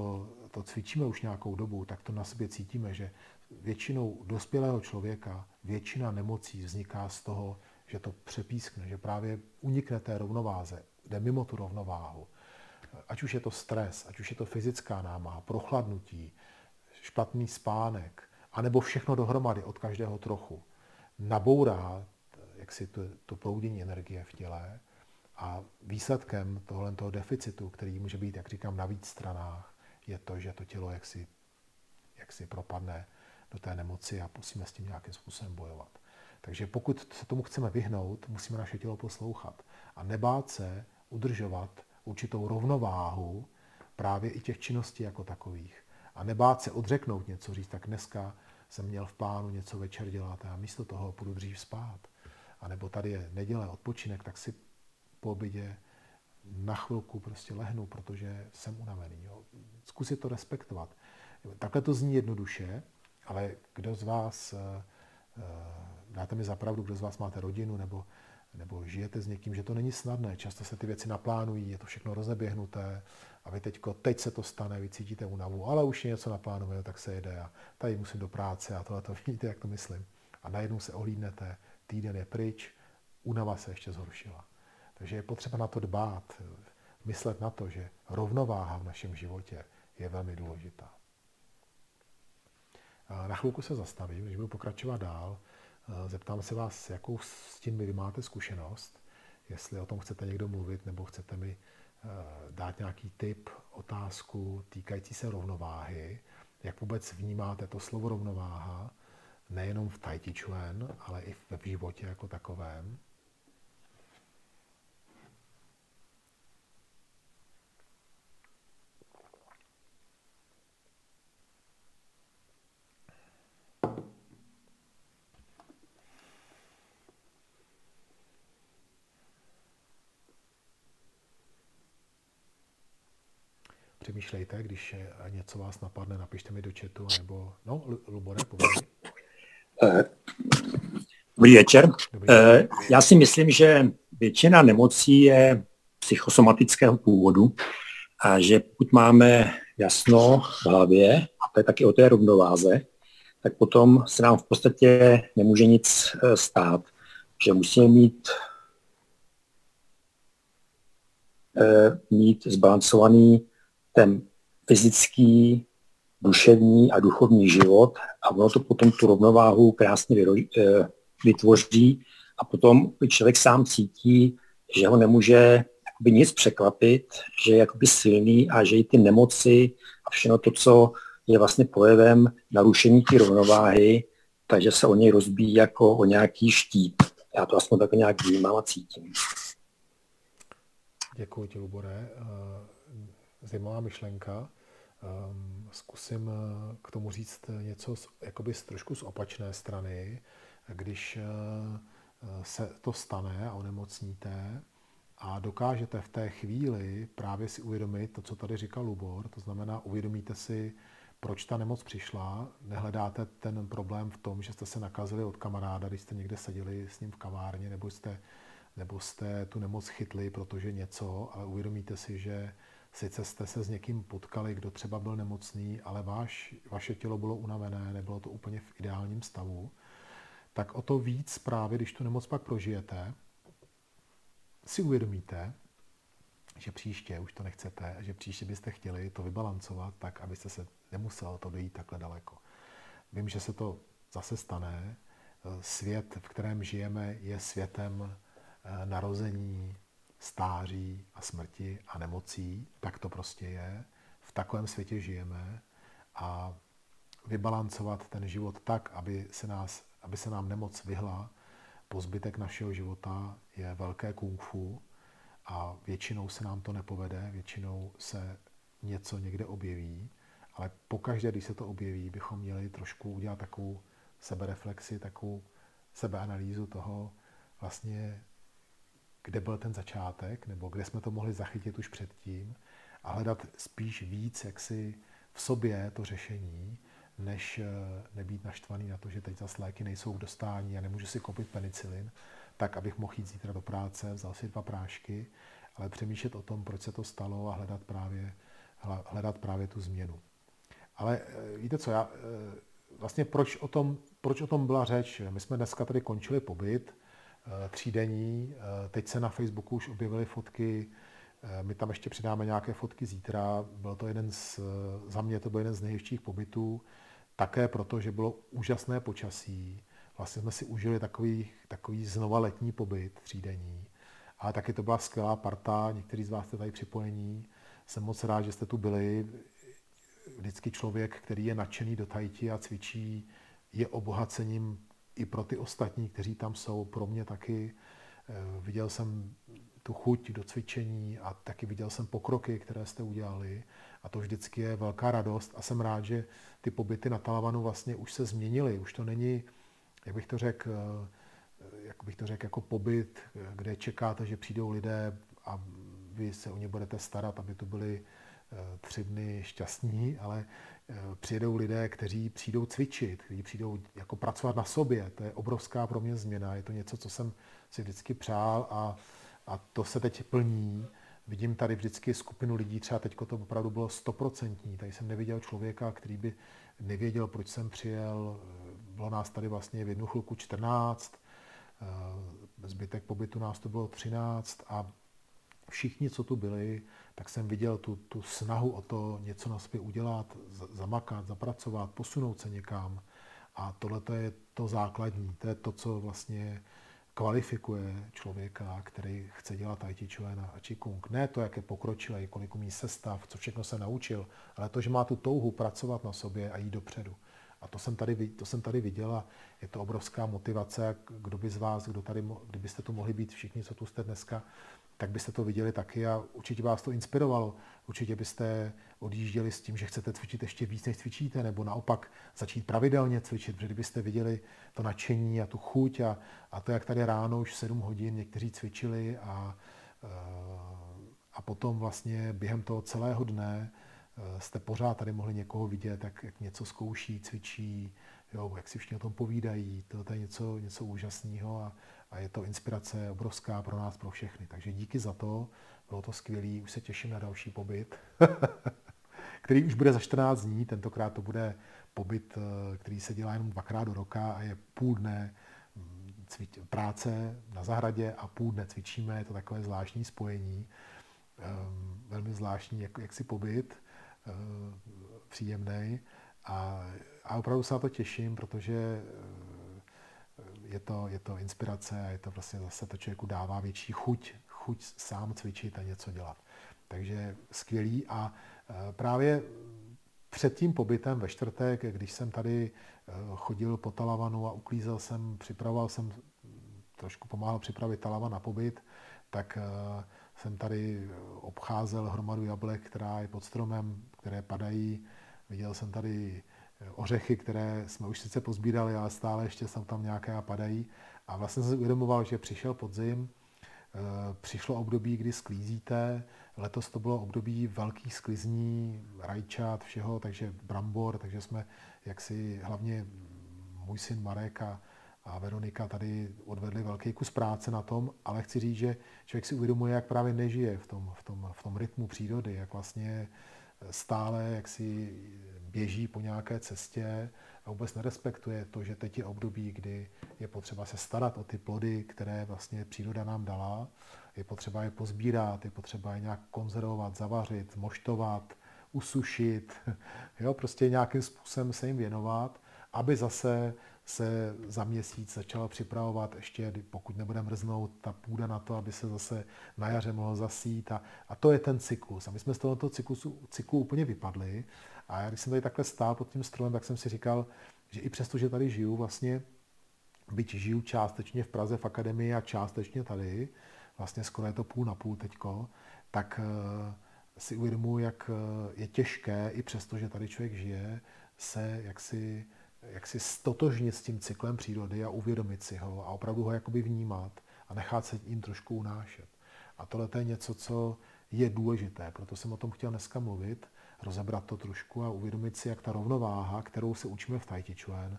to cvičíme už nějakou dobu, tak to na sobě cítíme, že většinou dospělého člověka většina nemocí vzniká z toho, že to přepískne, že právě unikne té rovnováze, jde mimo tu rovnováhu. Ať už je to stres, ať už je to fyzická námaha, prochladnutí, špatný spánek, anebo všechno dohromady od každého trochu, nabourá jaksi to proudění energie v těle a výsledkem tohoto deficitu, který může být, jak říkám, na víc stranách, je to, že to tělo jaksi propadne do té nemoci a musíme s tím nějakým způsobem bojovat. Takže pokud se tomu chceme vyhnout, musíme naše tělo poslouchat a nebát se udržovat určitou rovnováhu právě i těch činností jako takových. A nebát se odřeknout něco, říct, tak dneska jsem měl v plánu něco večer dělat a místo toho půjdu dřív spát. A nebo tady je neděle, odpočinek, tak si po obědě na chvilku prostě lehnu, protože jsem unavený. Jo. Zkusit to respektovat. Takhle to zní jednoduše, ale kdo z vás, dáte mi za pravdu, kdo z vás máte rodinu nebo žijete s někým, že to není snadné. Často se ty věci naplánují, je to všechno rozeběhnuté a vy teď se to stane, vy cítíte únavu, ale už je něco naplánované, tak se jede a tady musím do práce a tohle to vidíte, jak to myslím. A najednou se ohlídnete, týden je pryč, únava se ještě zhoršila. Takže je potřeba na to dbát, myslet na to, že rovnováha v našem životě je velmi důležitá. A na chvilku se zastavím, když budu pokračovat dál. Zeptám se vás, jakou s tím vy máte zkušenost, jestli o tom chcete někdo mluvit, nebo chcete mi dát nějaký tip, otázku týkající se rovnováhy, jak vůbec vnímáte to slovo rovnováha, nejenom v Tai Chi Chuan, ale i v životě jako takovém. Přemýšlejte, když něco vás napadne, napište mi do chatu, nebo... No, Lubore, povědě. Dobrý večer. Já si myslím, že většina nemocí je psychosomatického původu a že pokud máme jasno v hlavě, a to je taky o té rovnováze, tak potom se nám v podstatě nemůže nic stát, že musíme mít zbalancovaný ten fyzický, duševní a duchovní život a ono to potom tu rovnováhu krásně vytvoří a potom člověk sám cítí, že ho nemůže nic překvapit, že je silný a že i ty nemoci a všechno to, co je vlastně projevem narušení té rovnováhy, takže se o něj rozbíjí jako o nějaký štít. Já to aspoň tak nějak vnímám a cítím. Děkuji ti, Lubore. Zajímavá myšlenka. Zkusím k tomu říct něco z trošku z opačné strany. Když se to stane a onemocníte a dokážete v té chvíli právě si uvědomit to, co tady říkal Lubor, to znamená uvědomíte si, proč ta nemoc přišla, nehledáte ten problém v tom, že jste se nakazili od kamaráda, když jste někde seděli s ním v kavárně, nebo jste tu nemoc chytli, protože něco, ale uvědomíte si, že sice jste se s někým potkali, kdo třeba byl nemocný, ale vaše tělo bylo unavené, nebylo to úplně v ideálním stavu, tak o to víc právě, když tu nemoc pak prožijete, si uvědomíte, že příště už to nechcete, že příště byste chtěli to vybalancovat tak, abyste se nemuselo to dojít takhle daleko. Vím, že se to zase stane. Svět, v kterém žijeme, je světem narození, stáří a smrti a nemocí. Tak to prostě je. V takovém světě žijeme a vybalancovat ten život tak, aby se nám nemoc vyhla po zbytek našeho života, je velké kung fu a většinou se nám to nepovede, většinou se něco někde objeví, ale pokaždé, když se to objeví, bychom měli trošku udělat takovou sebereflexi, takovou sebeanalýzu toho vlastně, kde byl ten začátek, nebo kde jsme to mohli zachytit už předtím a hledat spíš víc jaksi v sobě to řešení, než nebýt naštvaný na to, že teď zase léky nejsou k dostání a nemůžu si koupit penicilin, tak abych mohl jít zítra do práce, vzal si 2 prášky, ale přemýšlet o tom, proč se to stalo a hledat právě tu změnu. Ale víte co, já vlastně proč o tom byla řeč? My jsme dneska tady končili pobyt 3denní, teď se na Facebooku už objevily fotky. My tam ještě přidáme nějaké fotky zítra. Za mě to byl jeden z nejhezčích pobytů, také proto, že bylo úžasné počasí. Vlastně jsme si užili takový znova letní pobyt 3denní. A taky to byla skvělá parta, někteří z vás jste tady připojení. Jsem moc rád, že jste tu byli. Vždycky člověk, který je nadšený do tai chi a cvičí, je obohacením i pro ty ostatní, kteří tam jsou, pro mě taky. Viděl jsem tu chuť do cvičení a taky viděl jsem pokroky, které jste udělali a to vždycky je velká radost a jsem rád, že ty pobyty na Talavanu vlastně už se změnily. Už to není, jak bych to řekl, jako pobyt, kde čekáte, že přijdou lidé a vy se o ně budete starat, aby to byli 3 dny šťastní, ale přijedou lidé, kteří přijdou cvičit, kteří přijdou jako pracovat na sobě. To je obrovská pro mě změna. Je to něco, co jsem si vždycky přál a to se teď plní. Vidím tady vždycky skupinu lidí, třeba teďko to opravdu bylo 100%. Tady jsem neviděl člověka, který by nevěděl, proč jsem přijel. Bylo nás tady vlastně v jednu chvilku 14, zbytek pobytu nás to bylo 13 a všichni, co tu byli, tak jsem viděl tu snahu o to něco na sobě udělat, zamakat, zapracovat, posunout se někam. A tohle je to základní, to je to, co vlastně kvalifikuje člověka, který chce dělat Tai Chi Chuan a Chi Kung. Ne to, jak je pokročilej, kolik umí sestav, co všechno se naučil, ale to, že má tu touhu pracovat na sobě a jít dopředu. A to jsem tady viděl a je to obrovská motivace. Kdo by z vás, kdybyste tu mohli být všichni, co tu jste dneska, tak byste to viděli taky a určitě vás to inspirovalo. Určitě byste odjížděli s tím, že chcete cvičit ještě víc, než cvičíte, nebo naopak začít pravidelně cvičit, protože kdybyste viděli to nadšení a tu chuť a to, jak tady ráno už 7 hodin někteří cvičili a potom vlastně během toho celého dne jste pořád tady mohli někoho vidět, jak něco zkouší, cvičí, jo, jak si všichni o tom povídají, to je něco úžasného a je to inspirace obrovská pro nás, pro všechny. Takže díky za to, bylo to skvělé, už se těším na další pobyt, který už bude za 14 dní, tentokrát to bude pobyt, který se dělá jenom 2krát do roka a je půl dne práce na zahradě a půl dne cvičíme, je to takové zvláštní spojení, velmi zvláštní jaksi pobyt, příjemnej a opravdu se na to těším, protože je to inspirace a je to vlastně zase to člověku dává větší chuť sám cvičit a něco dělat. Takže skvělý a právě před tím pobytem ve čtvrtek, když jsem tady chodil po Talavanu a uklízel jsem, připravoval jsem, trošku pomáhal připravit Talavan na pobyt, tak jsem tady obcházel hromadu jablek, která je pod stromem, které padají. Viděl jsem tady ořechy, které jsme už sice pozbírali, ale stále ještě jsou tam nějaké a padají. A vlastně jsem si uvědomoval, že přišel podzim, přišlo období, kdy sklízíte. Letos to bylo období velkých sklizní, rajčat, všeho, takže brambor, takže jsme jaksi hlavně můj syn Marek a Veronika tady odvedli velký kus práce na tom, ale chci říct, že člověk si uvědomuje, jak právě nežije v tom rytmu přírody, jak vlastně stále jak si běží po nějaké cestě a vůbec nerespektuje to, že teď je období, kdy je potřeba se starat o ty plody, které vlastně příroda nám dala. Je potřeba je pozbírat, je potřeba je nějak konzervovat, zavařit, moštovat, usušit, jo, prostě nějakým způsobem se jim věnovat, aby zase se za měsíc začala připravovat ještě, pokud nebude mrznout, ta půda na to, aby se zase na jaře mohlo zasít. A to je ten cyklus. A my jsme z tohoto cyklu úplně vypadli. A já, když jsem tady takhle stál pod tím stromem, tak jsem si říkal, že i přesto, že tady žiju vlastně, byť žiju částečně v Praze v akademii a částečně tady, vlastně skoro je to půl na půl teďko, tak si uvědomuji, jak je těžké, i přesto, že tady člověk žije, se jak si stotožnit s tím cyklem přírody a uvědomit si ho a opravdu ho jakoby vnímat a nechat se jim trošku unášet. A tohle je něco, co je důležité, proto jsem o tom chtěl dneska mluvit, rozebrat to trošku a uvědomit si, jak ta rovnováha, kterou se učíme v Tai Chi Chuan,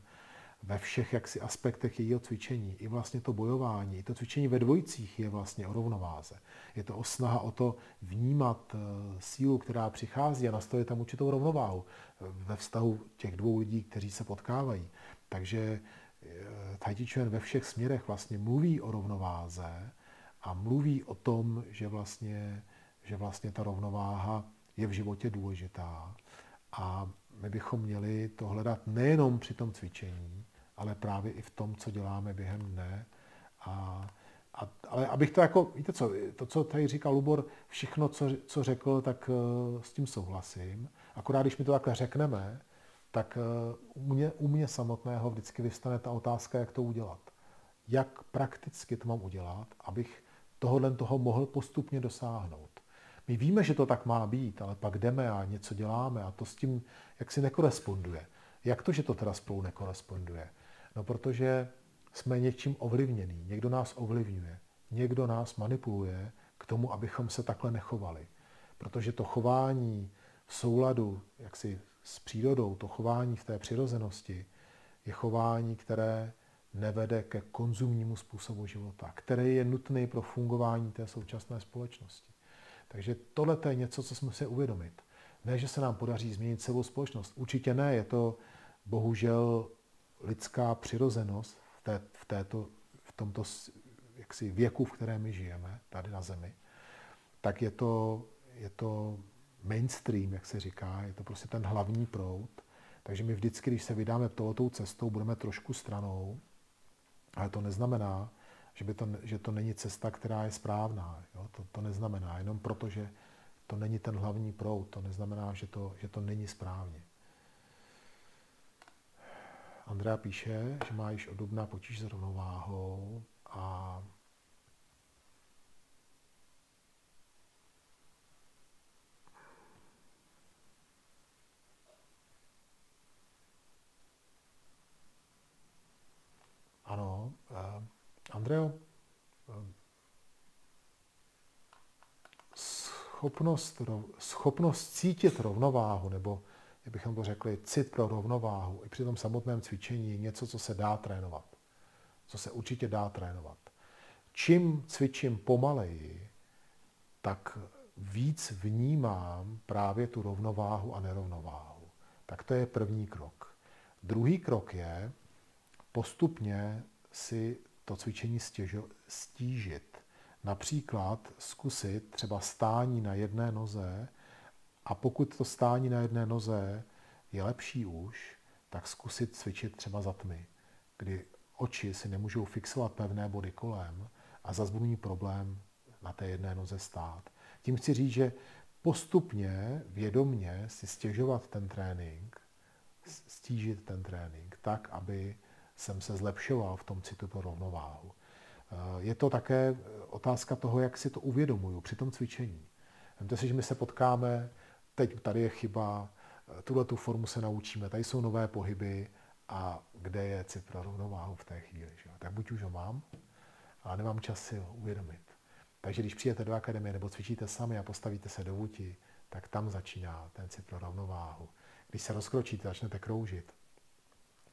ve všech jaksi aspektech jejího cvičení, i vlastně to bojování, i to cvičení ve dvojicích je vlastně o rovnováze. Je to snaha o to vnímat sílu, která přichází a nastavit tam určitou rovnováhu ve vztahu těch dvou lidí, kteří se potkávají. Takže Tai Chi Chuan ve všech směrech vlastně mluví o rovnováze a mluví o tom, že vlastně ta rovnováha je v životě důležitá. A my bychom měli to hledat nejenom při tom cvičení, ale právě i v tom, co děláme během dne. Ale abych to jako, víte co, to, co tady říkal Lubor, všechno, co řekl, tak s tím souhlasím. Akorát, když mi to takhle řekneme, tak u mě samotného vždycky vyvstane ta otázka, jak to udělat. Jak prakticky to mám udělat, abych toho mohl postupně dosáhnout. My víme, že to tak má být, ale pak jdeme a něco děláme a to s tím jaksi nekoresponduje. Jak to, že to teda spolu nekoresponduje? No protože jsme něčím ovlivnění. Někdo nás ovlivňuje, někdo nás manipuluje k tomu, abychom se takhle nechovali. Protože to chování v souladu jaksi s přírodou, to chování v té přirozenosti je chování, které nevede ke konzumnímu způsobu života, který je nutný pro fungování té současné společnosti. Takže tohle je něco, co jsme museli uvědomit. Ne, že se nám podaří změnit celou společnost. Určitě ne, je to bohužel lidská přirozenost v tomto jaksi věku, v kterém my žijeme, tady na Zemi. Tak je to mainstream, jak se říká, je to prostě ten hlavní proud. Takže my vždycky, když se vydáme touto cestou, budeme trošku stranou, ale to neznamená, že to není cesta, která je správná. Jo? To neznamená, jenom proto, že to není ten hlavní proud, to neznamená, že to není správně. Andrea píše, že má již od dubna potíž s rovnováhou a ano, Andreo, schopnost cítit rovnováhu, nebo jak bychom to řekli, cit pro rovnováhu i při tom samotném cvičení je něco, co se dá trénovat. Co se určitě dá trénovat. Čím cvičím pomaleji, tak víc vnímám právě tu rovnováhu a nerovnováhu. Tak to je první krok. Druhý krok je postupně si to cvičení stížit. Například zkusit třeba stání na jedné noze a pokud to stání na jedné noze je lepší už, tak zkusit cvičit třeba za tmy, kdy oči si nemůžou fixovat pevné body kolem a zas budu mít problém na té jedné noze stát. Tím chci říct, že postupně, vědomně si stížit ten trénink tak, aby jsem se zlepšoval v tom citu pro rovnováhu. Je to také otázka toho, jak si to uvědomuju při tom cvičení. Vemte si, že my se potkáme, teď tady je chyba, tuhle tu formu se naučíme, tady jsou nové pohyby a kde je cit pro rovnováhu v té chvíli. Že? Tak buď už ho mám, ale nemám čas si ho uvědomit. Takže když přijete do akademie nebo cvičíte sami a postavíte se do vuti, tak tam začíná ten cit pro rovnováhu. Když se rozkročíte, začnete kroužit,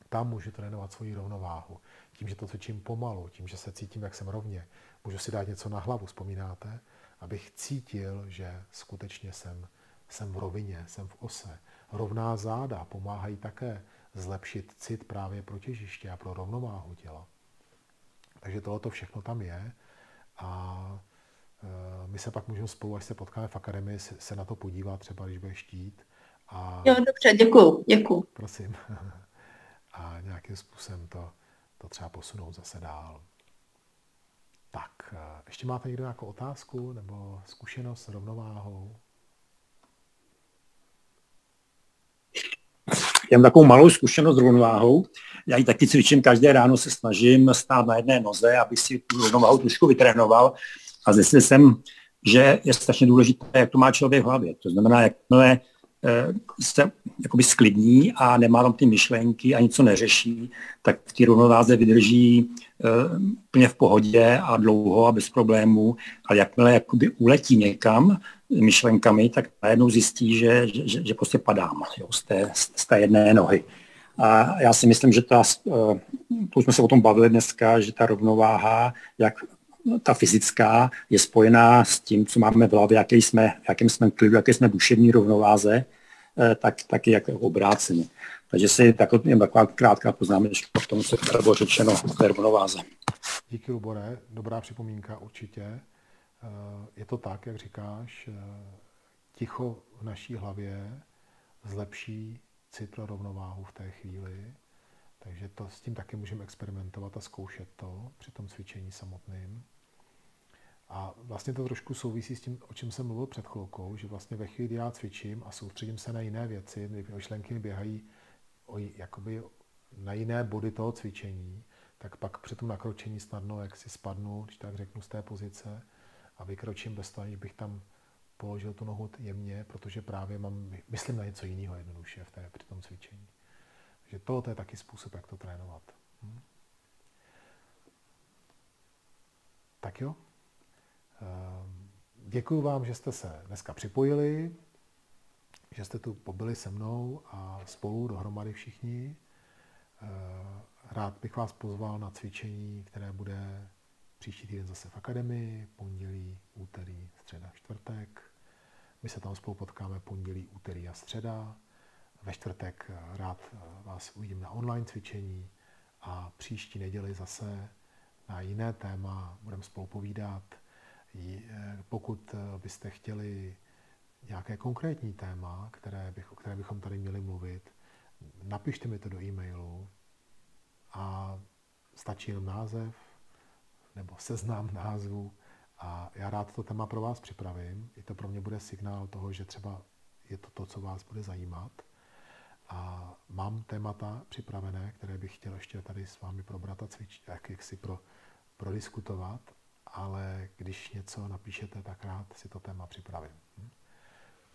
tam můžu trénovat svoji rovnováhu. Tím, že to cvičím pomalu, tím, že se cítím, jak jsem rovně, můžu si dát něco na hlavu, vzpomínáte? Abych cítil, že skutečně jsem v rovině, jsem v ose. Rovná záda pomáhají také zlepšit cit právě pro těžiště a pro rovnováhu těla. Takže tohleto všechno tam je a my se pak můžeme spolu, až se potkáme v akademii, se na to podívat, třeba když bude štít. A... Jo, dobře, děkuju. Prosím. A nějakým způsobem to třeba posunout zase dál. Tak, ještě máte někdo nějakou otázku nebo zkušenost s rovnováhou? Já mám takovou malou zkušenost s rovnováhou. Já ji taky cvičím, každé ráno se snažím stát na jedné noze, aby si tu rovnováhu trošku vytrénoval. A zjistil jsem, že je strašně důležité, jak to má člověk v hlavě. To znamená, jakmile se jakoby sklidní a nemá tam ty myšlenky a nic co neřeší, tak v té rovnováze vydrží plně v pohodě a dlouho a bez problémů. Ale jakmile jakoby uletí někam myšlenkami, tak najednou zjistí, že prostě padám, jo, z té jedné nohy. A já si myslím, že to už jsme se o tom bavili dneska, že ta rovnováha, jak ta fyzická, je spojená s tím, co máme v hlavě, v jakém jsme klidu, jaké jsme duševní rovnováze, tak taky jako obráceně. Takže si taková krátká poznámečka v tom, co bylo řečeno o rovnováze. Díky, Lubore, dobrá připomínka určitě. Je to tak, jak říkáš, ticho v naší hlavě zlepší cit pro rovnováhu v té chvíli, takže s tím taky můžeme experimentovat a zkoušet to při tom cvičení samotným. A vlastně to trošku souvisí s tím, o čem jsem mluvil před chvilkou, že vlastně ve chvíli, kdy já cvičím a soustředím se na jiné věci, myšlenky běhají jakoby na jiné body toho cvičení, tak pak při tom nakročení snadno, jak si spadnu, když tak řeknu, z té pozice a vykročím bez toho, aniž bych tam položil tu nohu jemně, protože právě myslím na něco jiného jednoduše při tom cvičení. Takže to je taky způsob, jak to trénovat. Tak jo. Děkuju vám, že jste se dneska připojili, že jste tu pobyli se mnou a spolu dohromady všichni. Rád bych vás pozval na cvičení, které bude příští týden zase v akademii, pondělí, úterý, středa, čtvrtek. My se tam spolu potkáme pondělí, úterý a středa. Ve čtvrtek rád vás uvidím na online cvičení a příští neděli zase na jiné téma budeme spolu povídat. Pokud byste chtěli nějaké konkrétní téma, o které bychom tady měli mluvit, napište mi to do e-mailu a stačí jenom název nebo seznam názvu a já rád to téma pro vás připravím. I to pro mě bude signál toho, že třeba je to, co vás bude zajímat. A mám témata připravené, které bych chtěl ještě tady s vámi probrat a cvičit, jak si prodiskutovat, ale když něco napíšete, tak rád si to téma připravím.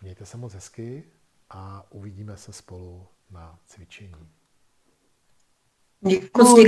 Mějte se moc hezky a uvidíme se spolu na cvičení. Děkuji.